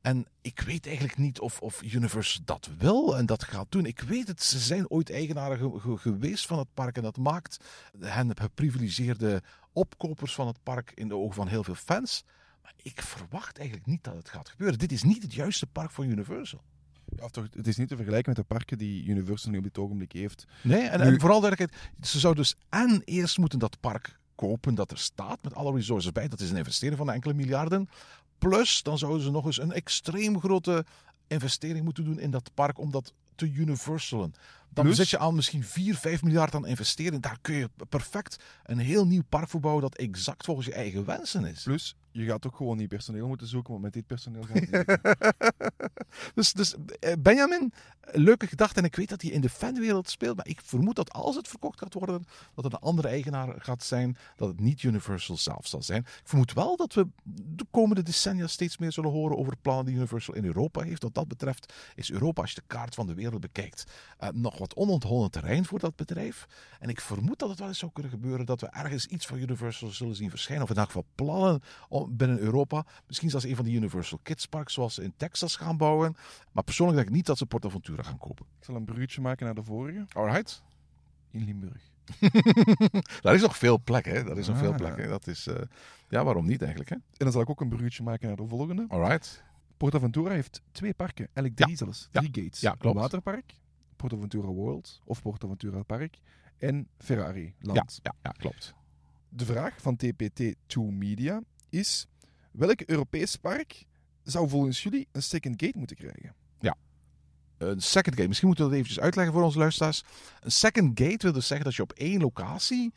En ik weet eigenlijk niet of, of Universal dat wil en dat gaat doen. Ik weet het, ze zijn ooit eigenaren ge, ge, geweest van het park en dat maakt hen geprivilegeerde opkopers van het park in de ogen van heel veel fans. Maar ik verwacht eigenlijk niet dat het gaat gebeuren. Dit is niet het juiste park voor Universal. Ja, toch, het is niet te vergelijken met de parken die Universal nu op dit ogenblik heeft. Nee, en, nu... en vooral duidelijkheid, ze zou dus en eerst moeten dat park kopen dat er staat, met alle resources bij. Dat is een investering van enkele miljarden. Plus, dan zouden ze nog eens een extreem grote investering moeten doen in dat park om dat te universalen. Dan Plus, zit je aan misschien vier, vijf miljard aan investeren. Daar kun je perfect een heel nieuw park voor bouwen dat exact volgens je eigen wensen is. Plus, je gaat ook gewoon niet personeel moeten zoeken, want met dit personeel gaat het niet. dus, dus Benjamin, leuke gedachte. En ik weet dat hij in de fanwereld speelt, maar ik vermoed dat als het verkocht gaat worden, dat het een andere eigenaar gaat zijn, dat het niet Universal zelf zal zijn. Ik vermoed wel dat we de komende decennia steeds meer zullen horen over plannen die Universal in Europa heeft. Wat dat betreft is Europa, als je de kaart van de wereld wereld bekijkt, uh, nog wat onontgonnen terrein voor dat bedrijf. En ik vermoed dat het wel eens zou kunnen gebeuren dat we ergens iets van Universal zullen zien verschijnen. Of in elk geval plannen om, binnen Europa. Misschien zelfs een van die Universal Kids Parks zoals ze in Texas gaan bouwen. Maar persoonlijk denk ik niet dat ze Porta Ventura gaan kopen. Ik zal een bruggetje maken naar de vorige. Alright. In Limburg. Daar is nog veel plek, hè? Daar is nog ah, veel plek, hè? Dat is, uh, ja, waarom niet eigenlijk, hè? En dan zal ik ook een bruggetje maken naar de volgende. Alright. Porta Ventura heeft twee parken, eigenlijk drie ja. zelfs, drie ja. gates. Ja, klopt. Een waterpark, Porta Ventura World of Porta Ventura Park en Ferrari Land. Ja, ja, ja, klopt. De vraag van T P T twee Media is, welk Europees park zou volgens jullie een second gate moeten krijgen? Ja. Een second gate. Misschien moeten we dat eventjes uitleggen voor onze luisteraars. Een second gate wil dus zeggen dat je op één locatie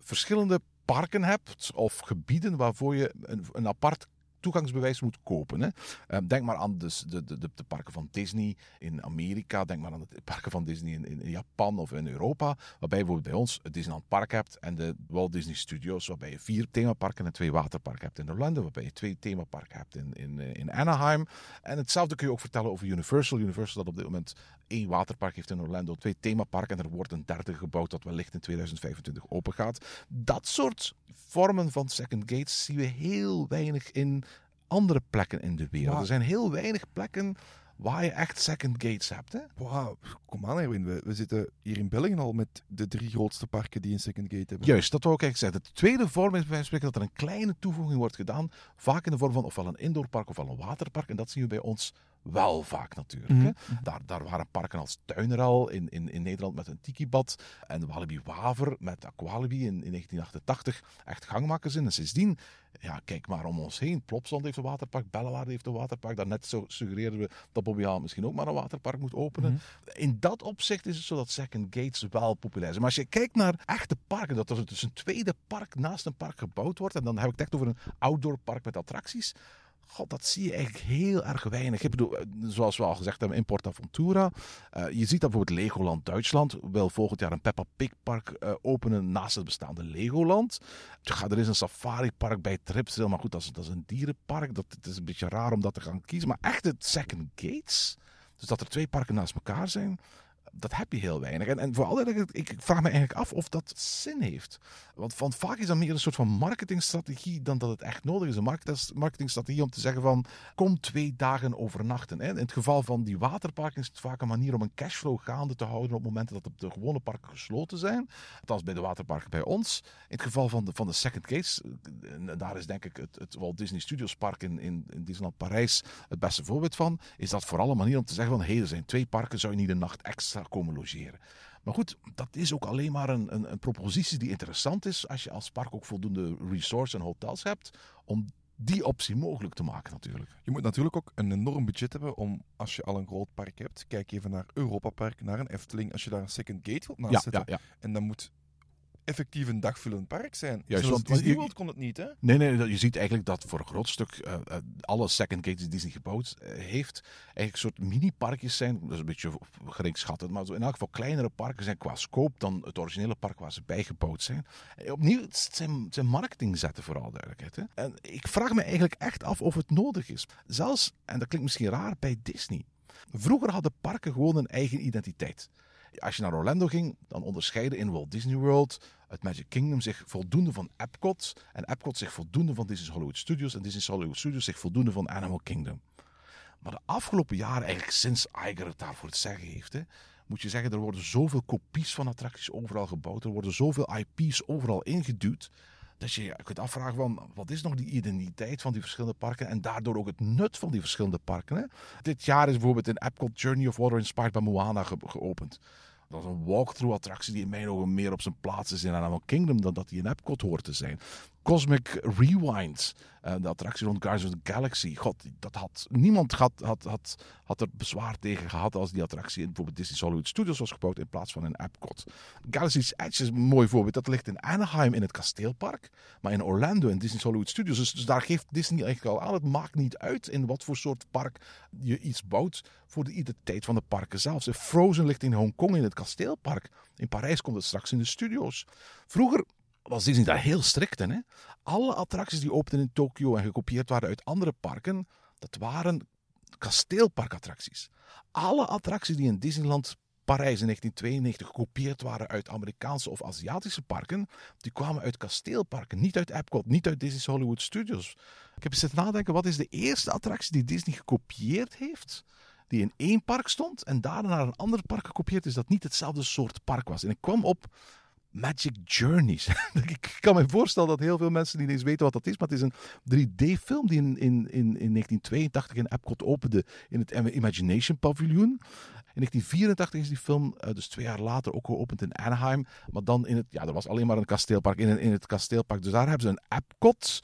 verschillende parken hebt of gebieden waarvoor je een, een apart toegangsbewijs moet kopen. Hè. Denk maar aan de, de, de, de parken van Disney in Amerika. Denk maar aan de parken van Disney in, in Japan of in Europa. Waarbij je bijvoorbeeld bij ons het Disneyland Park hebt en de Walt Disney Studios, waarbij je vier themaparken en twee waterparken hebt in Orlando. Waarbij je twee themaparken hebt in, in, in Anaheim. En hetzelfde kun je ook vertellen over Universal. Universal dat op dit moment één waterpark heeft in Orlando, twee themaparken. En er wordt een derde gebouwd dat wellicht in tweeduizend vijfentwintig open gaat. Dat soort vormen van second gates zien we heel weinig in andere plekken in de wereld. Wow. Er zijn heel weinig plekken waar je echt second gates hebt. Wauw, kom aan Erwin. We, we zitten hier in België al met de drie grootste parken die een second gate hebben. Juist, dat wou ik eigenlijk zeggen. De tweede vorm is bij wijze van spreken dat er een kleine toevoeging wordt gedaan. Vaak in de vorm van ofwel een indoorpark ofwel een waterpark. En dat zien we bij ons wel vaak natuurlijk. Mm-hmm. Hè? Daar, daar waren parken als Duinrell in, in, in Nederland met een tikibad en Walibi Waver met Aqualibi in, in negentien achtentachtig echt gangmakers in. En sindsdien, ja, kijk maar om ons heen. Plopseland heeft een waterpark, Bellewaerde heeft een waterpark. Daarnet zo suggereerden we dat Bobbejaanland misschien ook maar een waterpark moet openen. Mm-hmm. In dat opzicht is het zo dat second gates wel populair zijn. Maar als je kijkt naar echte parken, dat er dus een tweede park naast een park gebouwd wordt, en dan heb ik het echt over een outdoor park met attracties. God, dat zie je eigenlijk heel erg weinig. Ik bedoel, zoals we al gezegd hebben, in Porta Ventura. Uh, je ziet dat bijvoorbeeld Legoland Duitsland wil volgend jaar een Peppa Pig park uh, openen naast het bestaande Legoland. Ja, er is een safaripark bij Threads, maar goed, dat is, dat is een dierenpark. Dat, het is een beetje raar om dat te gaan kiezen. Maar echt het second gates, dus dat er twee parken naast elkaar zijn, dat heb je heel weinig. En, en vooral, ik vraag me eigenlijk af of dat zin heeft. Want, want vaak is dat meer een soort van marketingstrategie dan dat het echt nodig is. Een marketingstrategie om te zeggen van, kom twee dagen overnachten. In het geval van die waterparken is het vaak een manier om een cashflow gaande te houden op momenten dat de gewone parken gesloten zijn. Althans bij de waterparken bij ons. In het geval van de, van de second gates, daar is denk ik het, het Walt Disney Studios Park in, in, in Disneyland Parijs het beste voorbeeld van. Is dat vooral een manier om te zeggen van, hé, hey, er zijn twee parken, zou je niet een nacht extra komen logeren. Maar goed, dat is ook alleen maar een, een, een propositie die interessant is als je als park ook voldoende resorts en hotels hebt om die optie mogelijk te maken natuurlijk. Je moet natuurlijk ook een enorm budget hebben om, als je al een groot park hebt, kijk even naar Europa Park, naar een Efteling, als je daar een second gate wilt naast ja, zetten. Ja, ja. En dan moet effectief een dagvullend park zijn. Juist, zoals want, Disney World kon het niet, hè? Nee, nee, je ziet eigenlijk dat voor een groot stuk uh, alle second gates die Disney gebouwd uh, heeft, eigenlijk soort mini-parkjes zijn. Dat is een beetje geringschattend, maar in elk geval kleinere parken zijn qua scope dan het originele park waar ze bijgebouwd zijn. En opnieuw, het zijn, zijn marketing zetten vooral duidelijkheid. Hè? En ik vraag me eigenlijk echt af of het nodig is. Zelfs, en dat klinkt misschien raar, bij Disney. Vroeger hadden parken gewoon een eigen identiteit. Als je naar Orlando ging, dan onderscheiden in Walt Disney World het Magic Kingdom zich voldoende van Epcot. En Epcot zich voldoende van Disney's Hollywood Studios. En Disney's Hollywood Studios zich voldoende van Animal Kingdom. Maar de afgelopen jaren, eigenlijk sinds Iger het daarvoor het zeggen heeft, hè, moet je zeggen, er worden zoveel kopies van attracties overal gebouwd. Er worden zoveel I P's overal ingeduwd. Dat je je kunt afvragen van, wat is nog die identiteit van die verschillende parken en daardoor ook het nut van die verschillende parken. Hè? Dit jaar is bijvoorbeeld een Epcot Journey of Water Inspired by Moana ge- geopend. Dat is een walkthrough attractie die in mijn ogen meer op zijn plaats is in Animal Kingdom dan dat die in Epcot hoort te zijn. Cosmic Rewind, de attractie rond Guardians of the Galaxy. God, dat had, niemand had, had, had, had er bezwaar tegen gehad als die attractie in bijvoorbeeld Disney's Hollywood Studios was gebouwd in plaats van in Epcot. Galaxy's Edge is een mooi voorbeeld. Dat ligt in Anaheim in het kasteelpark, maar in Orlando in Disney's Hollywood Studios. Dus, dus daar geeft Disney eigenlijk al aan. Het maakt niet uit in wat voor soort park je iets bouwt voor de identiteit van de parken zelfs. Frozen ligt in Hongkong in het kasteelpark. In Parijs komt het straks in de studios. Vroeger was Disney daar heel strikt in. Hè? Alle attracties die openden in Tokio en gekopieerd waren uit andere parken, dat waren kasteelparkattracties. Alle attracties die in Disneyland Parijs in negentien tweeënnegentig gekopieerd waren uit Amerikaanse of Aziatische parken, die kwamen uit kasteelparken, niet uit Epcot, niet uit Disney's Hollywood Studios. Ik heb eens zitten nadenken, wat is de eerste attractie die Disney gekopieerd heeft, die in één park stond en daarna naar een ander park gekopieerd is, dat niet hetzelfde soort park was. En ik kwam op Magic Journeys. Ik kan me voorstellen dat heel veel mensen niet eens weten wat dat is, maar het is een drie D-film die in, in, in negentien tweeëntachtig in Epcot opende in het Imagination Pavilion. In negentien vierentachtig is die film, dus twee jaar later, ook geopend in Anaheim. Maar dan in het, ja, er was alleen maar een kasteelpark in, in het kasteelpark. Dus daar hebben ze een Epcot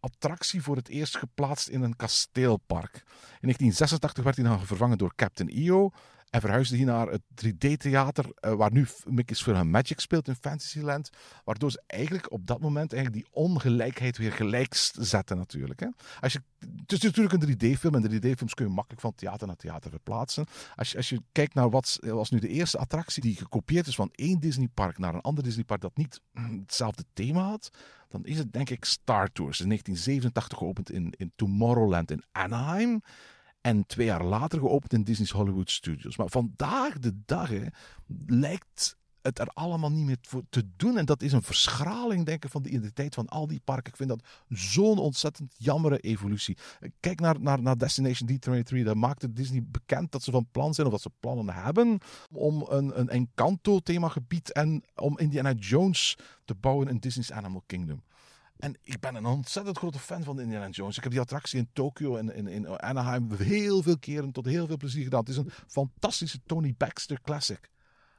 attractie voor het eerst geplaatst in een kasteelpark. In negentien zesentachtig werd hij dan vervangen door Captain E O en verhuisde hij naar het drie D-theater waar nu Mickey's Film Magic speelt in Fantasyland, waardoor ze eigenlijk op dat moment eigenlijk die ongelijkheid weer gelijk zetten natuurlijk. Hè? Als je, het is natuurlijk een drie D-film en drie D-films kun je makkelijk van theater naar theater verplaatsen. Als je, als je kijkt naar wat was nu de eerste attractie die gekopieerd is van één Disneypark naar een ander Disneypark dat niet hetzelfde thema had, dan is het denk ik Star Tours. In negentien zevenentachtig geopend in, in Tomorrowland in Anaheim. En twee jaar later geopend in Disney's Hollywood Studios. Maar vandaag de dag hè, lijkt het er allemaal niet meer voor te doen. En dat is een verschraling, denk ik, van de identiteit van al die parken. Ik vind dat zo'n ontzettend jammere evolutie. Kijk naar, naar, naar Destination D drieëntwintig. Daar maakte Disney bekend dat ze van plan zijn, of dat ze plannen hebben, om een, een Encanto-themagebied en om Indiana Jones te bouwen in Disney's Animal Kingdom. En ik ben een ontzettend grote fan van Indiana Jones. Ik heb die attractie in Tokio en in, in Anaheim heel veel keren tot heel veel plezier gedaan. Het is een fantastische Tony Baxter classic.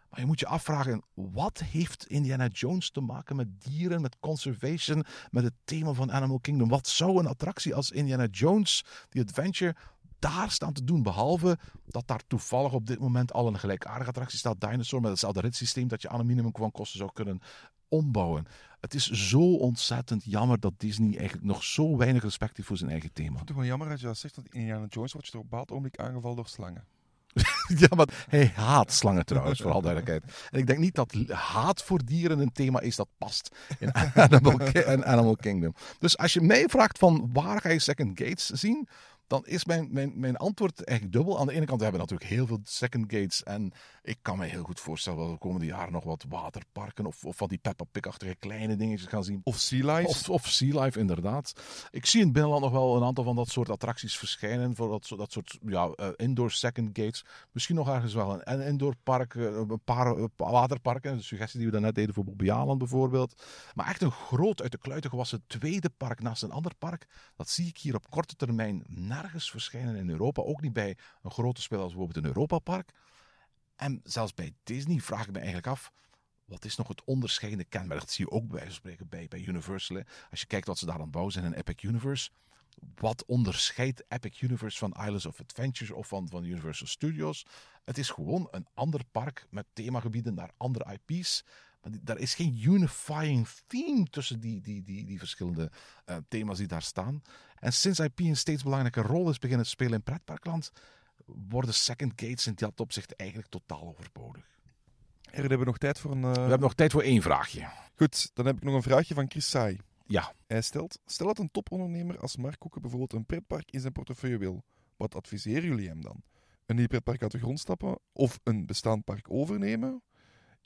Maar je moet je afvragen, wat heeft Indiana Jones te maken met dieren, met conservation, met het thema van Animal Kingdom? Wat zou een attractie als Indiana Jones, The Adventure, daar staan te doen? Behalve dat daar toevallig op dit moment al een gelijkaardige attractie staat, Dinosaur, met hetzelfde ritssysteem dat je aan een minimum kwam kosten zou kunnen ombouwen. Het is zo ontzettend jammer dat Disney eigenlijk nog zo weinig respect heeft voor zijn eigen thema. Ik vind het wel jammer als je dat zegt, want Indiana Jones wordt je op een bepaald ogenblik aangevallen door slangen. Ja, maar hij haat slangen trouwens, voor alle duidelijkheid. En ik denk niet dat haat voor dieren een thema is dat past in Animal, Ki- Animal Kingdom. Dus als je mij vraagt van waar ga je Second Gates zien, dan is mijn, mijn, mijn antwoord eigenlijk dubbel. Aan de ene kant, we hebben natuurlijk heel veel second gates. En ik kan me heel goed voorstellen dat we de komende jaren nog wat waterparken of, of van die Peppa Pig-achtige kleine dingetjes gaan zien. Of Sea Life. Of, of Sea Life, inderdaad. Ik zie in het binnenland nog wel een aantal van dat soort attracties verschijnen. Voor dat, dat soort ja, uh, indoor second gates. Misschien nog ergens wel een indoor park, een paar uh, waterparken. Een suggestie die we daarnet deden voor Bobbejaanland bijvoorbeeld. Maar echt een groot, uit de kluiten gewassen tweede park naast een ander park. Dat zie ik hier op korte termijn nergens verschijnen in Europa. Ook niet bij een grote speler als bijvoorbeeld een Europa-park. En zelfs bij Disney vraag ik me eigenlijk af, wat is nog het onderscheidende kenmerk? Dat zie je ook bij wijze van spreken bij, bij Universal. Hè. Als je kijkt wat ze daar aan het bouwen zijn in Epic Universe. Wat onderscheidt Epic Universe van Islands of Adventure of van, van Universal Studios? Het is gewoon een ander park met themagebieden naar andere I P's. Daar is geen unifying theme tussen die, die, die, die verschillende uh, thema's die daar staan. En sinds I P een steeds belangrijke rol is beginnen te spelen in pretparkland, worden second gates in dat opzicht eigenlijk totaal overbodig. Heren, hebben we nog tijd voor een... Uh... We hebben nog tijd voor één vraagje. Goed, dan heb ik nog een vraagje van Chris Saai. Ja. Hij stelt, stel dat een topondernemer als Mark Koeken bijvoorbeeld een pretpark in zijn portefeuille wil. Wat adviseren jullie hem dan? Een nieuw pretpark uit de grond stappen of een bestaand park overnemen?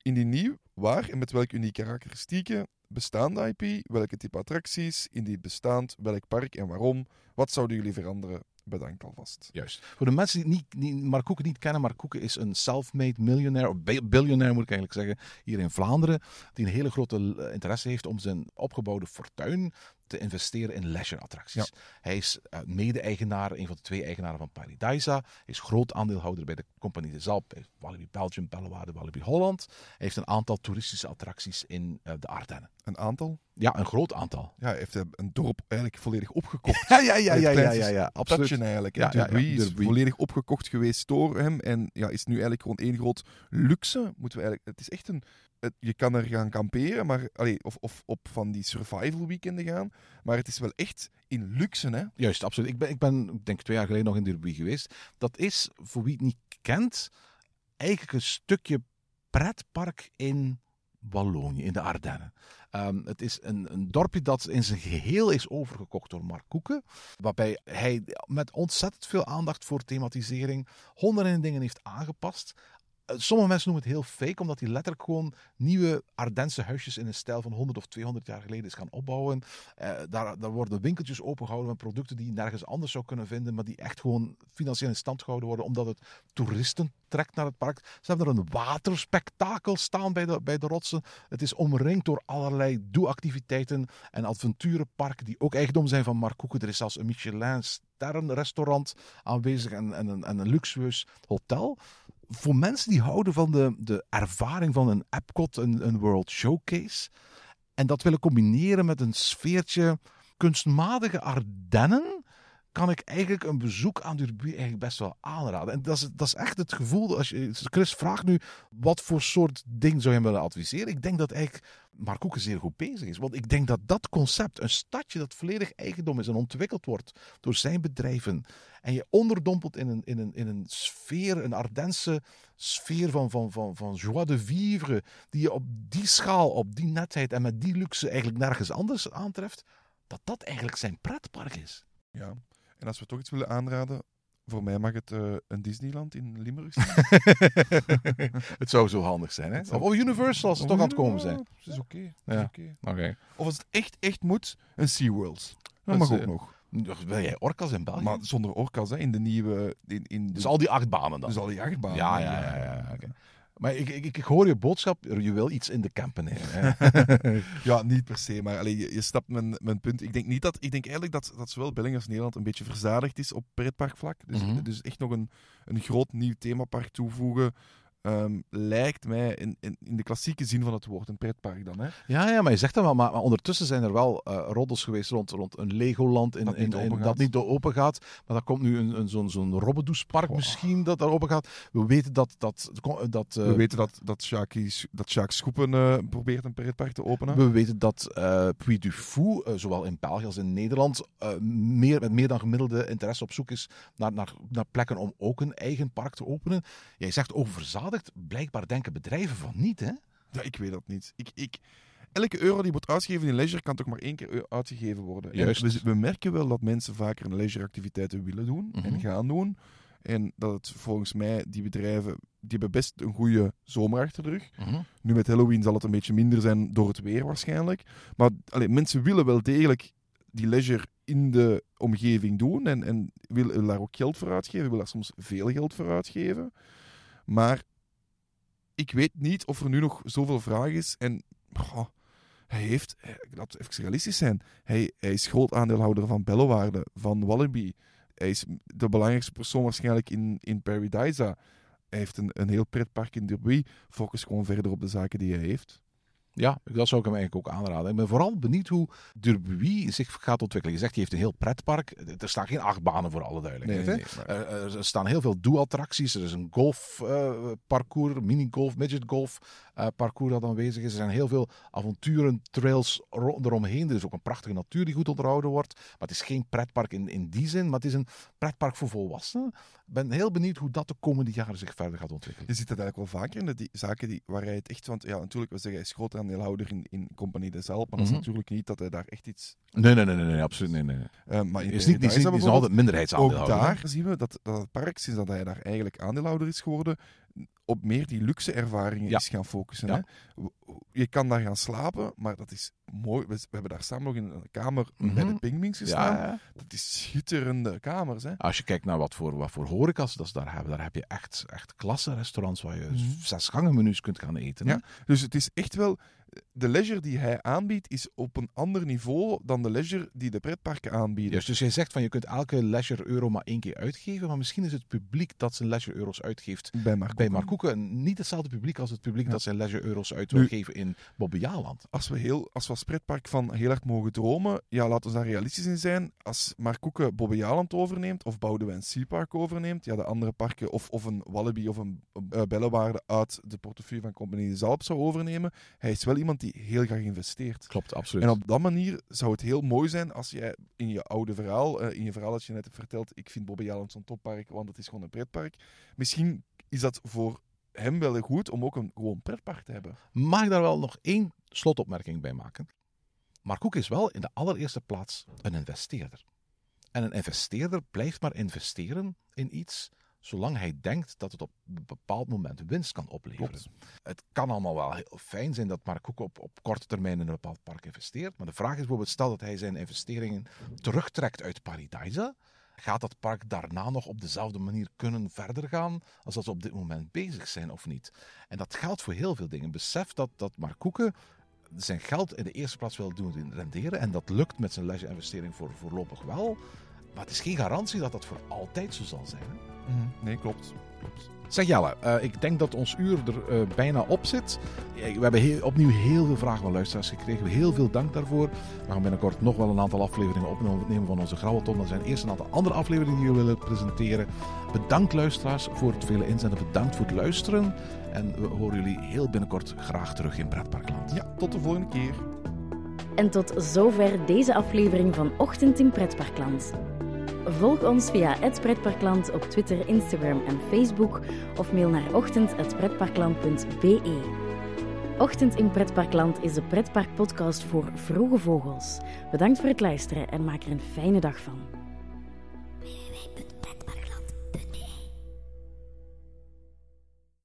Indien nieuw, waar en met welke unieke karakteristieken, bestaande I P, welke type attracties, indien bestaand, welk park en waarom, wat zouden jullie veranderen? Bedankt alvast. Juist. Voor de mensen die, niet, die Mark Koeken niet kennen, Mark Koeken is een self-made miljonair, of biljonair moet ik eigenlijk zeggen, hier in Vlaanderen, die een hele grote interesse heeft om zijn opgebouwde fortuin te investeren in leisure-attracties. Ja. Hij is mede-eigenaar, een van de twee eigenaren van Paradisa. Hij is groot aandeelhouder bij de Compagnie des Alpes, bij Walibi Belgium, Bellewaerde, Walibi Holland. Hij heeft een aantal toeristische attracties in de Ardennen. Een aantal? Ja, een groot aantal. Ja, hij heeft een dorp eigenlijk volledig opgekocht. ja, ja, ja, ja, ja, ja, ja, absoluut. Eigenlijk. Ja, ja, Derby ja, is Derby. Volledig opgekocht geweest door hem en ja, is nu eigenlijk gewoon één groot luxe. Moeten we eigenlijk, het is echt een... Het, je kan er gaan kamperen, maar, allee, of, of op van die survival weekenden gaan. Maar het is wel echt in luxe, hè? Juist, absoluut. Ik ben, ik ben ik denk twee jaar geleden nog in Derby geweest. Dat is, voor wie het niet kent, eigenlijk een stukje pretpark in Wallonië, in de Ardennen. Um, het is een, een dorpje dat in zijn geheel is overgekocht door Mark Koeken. Waarbij hij met ontzettend veel aandacht voor thematisering honderden dingen heeft aangepast. Sommige mensen noemen het heel fake, omdat hij letterlijk gewoon nieuwe Ardense huisjes in een stijl van honderd of tweehonderd jaar geleden is gaan opbouwen. Uh, daar, daar worden winkeltjes opengehouden met producten die je nergens anders zou kunnen vinden, maar die echt gewoon financieel in stand gehouden worden, omdat het toeristen trekt naar het park. Ze hebben er een waterspektakel staan bij de, bij de rotsen. Het is omringd door allerlei doe-activiteiten en avonturenparken die ook eigendom zijn van Mark Koeken. Er is zelfs een Michelin-sterrenrestaurant aanwezig en, en, een, en een luxueus hotel. Voor mensen die houden van de, de ervaring van een Epcot, een, een World Showcase, en dat willen combineren met een sfeertje kunstmatige Ardennen, kan ik eigenlijk een bezoek aan Durbuy eigenlijk best wel aanraden. En dat is, dat is echt het gevoel. Als je, Chris vraagt nu, wat voor soort ding zou je willen adviseren? Ik denk dat eigenlijk Mark Koeken zeer goed bezig is. Want ik denk dat dat concept, een stadje dat volledig eigendom is en ontwikkeld wordt door zijn bedrijven, en je onderdompelt in een, in een, in een sfeer, een Ardense sfeer van, van, van, van joie de vivre, die je op die schaal, op die netheid en met die luxe eigenlijk nergens anders aantreft, dat dat eigenlijk zijn pretpark is. Ja. En als we toch iets willen aanraden, voor mij mag het uh, een Disneyland in Limburg zijn. Het zou zo handig zijn, hè? Of Universal, als ze toch aan het komen zijn. Dat is oké. Of als het echt, echt moet, een SeaWorld. Dat mag ook nog. Wil jij orka's in België? Maar zonder orka's, hè? In de nieuwe... In, in de... Dus al die acht banen dan? Dus al die acht banen. Ja, ja, ja. ja, ja. Oké. Okay. Maar ik, ik, ik hoor je boodschap, je wil iets in de kampen nemen. Hè? Ja, niet per se, maar allee, je, je snapt mijn, mijn punt. Ik denk, niet dat, ik denk eigenlijk dat, dat zowel België als Nederland een beetje verzadigd is op pretparkvlak. Dus, mm-hmm. dus echt nog een, een groot nieuw themapark toevoegen... Um, lijkt mij in, in, in de klassieke zin van het woord een pretpark dan. Hè? Ja, ja, maar je zegt dat wel. Maar, maar ondertussen zijn er wel uh, roddels geweest rond, rond een Legoland in, dat, in, niet in, dat niet open gaat. Maar daar komt nu een, een, zo'n, zo'n Robbedoespark wow. misschien dat daar open gaat. We weten dat... dat, dat uh, we weten dat, dat, Sjaak, dat Sjaak Schoepen uh, probeert een pretpark te openen. We weten dat uh, Puy du Fou, uh, zowel in België als in Nederland, uh, meer, met meer dan gemiddelde interesse op zoek is naar, naar, naar plekken om ook een eigen park te openen. Jij zegt overzadigd. Blijkbaar denken bedrijven van niet, hè? Ja, ik weet dat niet. Ik, ik, elke euro die wordt uitgegeven in leisure kan toch maar één keer uitgegeven worden. Juist. We, we merken wel dat mensen vaker een leisureactiviteiten willen doen mm-hmm. en gaan doen. En dat het volgens mij, die bedrijven, die hebben best een goede zomer achter de rug. Mm-hmm. Nu met Halloween zal het een beetje minder zijn door het weer waarschijnlijk. Maar allee, mensen willen wel degelijk die leisure in de omgeving doen en, en willen daar ook geld voor uitgeven. Willen daar soms veel geld voor uitgeven. Maar ik weet niet of er nu nog zoveel vraag is. En oh, hij heeft, laten we even realistisch zijn, hij, hij is groot aandeelhouder van Bellewaerde, van Walibi. Hij is de belangrijkste persoon waarschijnlijk in, in Paradisa. Hij heeft een, een heel pretpark in Derby. Focus gewoon verder op de zaken die hij heeft. Ja, dat zou ik hem eigenlijk ook aanraden. Ik ben vooral benieuwd hoe Derby zich gaat ontwikkelen. Je zegt, hij heeft een heel pretpark. Er staan geen achtbanen voor alle duidelijkheid. Nee, nee, nee. Er staan heel veel doe-attracties. Er is een golfparcours, uh, mini-golf, midget-golf uh, parcours dat aanwezig is. Er zijn heel veel avonturen, trails ro- eromheen. Er is ook een prachtige natuur die goed onderhouden wordt. Maar het is geen pretpark in, in die zin, maar het is een pretpark voor volwassenen. Ik ben heel benieuwd hoe dat de komende jaren zich verder gaat ontwikkelen. Je ziet dat eigenlijk wel vaker in de die zaken die, waar hij het echt... Want ja, natuurlijk, we zeggen, hij is groot aan deelhouder in, in Compagnie des Alpes, maar mm-hmm. dat is natuurlijk niet dat hij daar echt iets... Nee, nee, nee, nee, absoluut nee, nee. Uh, maar in is niet, die zijn altijd minderheidsaandeelhouder. Ook daar zien we dat, dat het park, sinds dat hij daar eigenlijk aandeelhouder is geworden, op meer die luxe ervaringen ja. is gaan focussen. Ja. Hè? Je kan daar gaan slapen, maar dat is mooi. We, we hebben daar samen nog in een kamer mm-hmm. bij de pingwings gestaan. Ja, ja. Dat is schitterende kamers. Hè? Als je kijkt naar wat voor, wat voor horeca's dat ze daar hebben, daar heb je echt, echt klasse restaurants waar je mm-hmm. zes gangen menus kunt gaan eten. Ja. Dus het is echt wel... De leisure die hij aanbiedt is op een ander niveau dan de leisure die de pretparken aanbieden. Juist, dus jij zegt van je kunt elke leisure euro maar één keer uitgeven, maar misschien is het publiek dat zijn leisure euro's uitgeeft bij Mark Koeken, bij Mark Koeken niet hetzelfde publiek als het publiek ja. dat zijn leisure euro's uit wil nu, geven in Bobbejaanland. Als we, heel, als we als pretpark van heel hard mogen dromen, ja, laten we daar realistisch in zijn. Als Mark Koeken Bobbejaanland overneemt of Boudewijn Sea Park overneemt, ja, de andere parken of, of een Walibi of een uh, Bellewaerde uit de portefeuille van Compagnie des Alpes zou overnemen, hij is wel iemand die heel graag investeert. Klopt, absoluut. En op dat manier zou het heel mooi zijn als jij in je oude verhaal, uh, in je verhaal dat je net hebt verteld, ik vind Bobbejaanland zo'n toppark, want het is gewoon een pretpark. Misschien is dat voor hem wel goed om ook een gewoon pretpark te hebben. Mag ik daar wel nog één slotopmerking bij maken? Maar Cook is wel in de allereerste plaats een investeerder. En een investeerder blijft maar investeren in iets, zolang hij denkt dat het op een bepaald moment winst kan opleveren. Klopt. Het kan allemaal wel heel fijn zijn dat Mark Cook op, op korte termijn in een bepaald park investeert. Maar de vraag is bijvoorbeeld, stel dat hij zijn investeringen terugtrekt uit Paradijsa. Gaat dat park daarna nog op dezelfde manier kunnen verder gaan als dat ze op dit moment bezig zijn of niet? En dat geldt voor heel veel dingen. Besef dat, dat Mark Cook zijn geld in de eerste plaats wil doen renderen. En dat lukt met zijn leisure-investering voor, voorlopig wel. Maar het is geen garantie dat dat voor altijd zo zal zijn. Mm-hmm. Nee, klopt. klopt. Zeg Jelle, uh, ik denk dat ons uur er uh, bijna op zit. We hebben heel, opnieuw heel veel vragen van luisteraars gekregen. Heel veel dank daarvoor. We gaan binnenkort nog wel een aantal afleveringen opnemen van onze Grauwelton. Er zijn eerst een aantal andere afleveringen die we willen presenteren. Bedankt luisteraars voor het vele inzenden. Bedankt voor het luisteren. En we horen jullie heel binnenkort graag terug in Pretparkland. Ja, tot de volgende keer. En tot zover deze aflevering van Ochtend in Pretparkland. Volg ons via het Pretparkland op Twitter, Instagram en Facebook of mail naar ochtend apenstaartje pretparkland punt be. Ochtend in Pretparkland is de pretparkpodcast voor vroege vogels. Bedankt voor het luisteren en maak er een fijne dag van.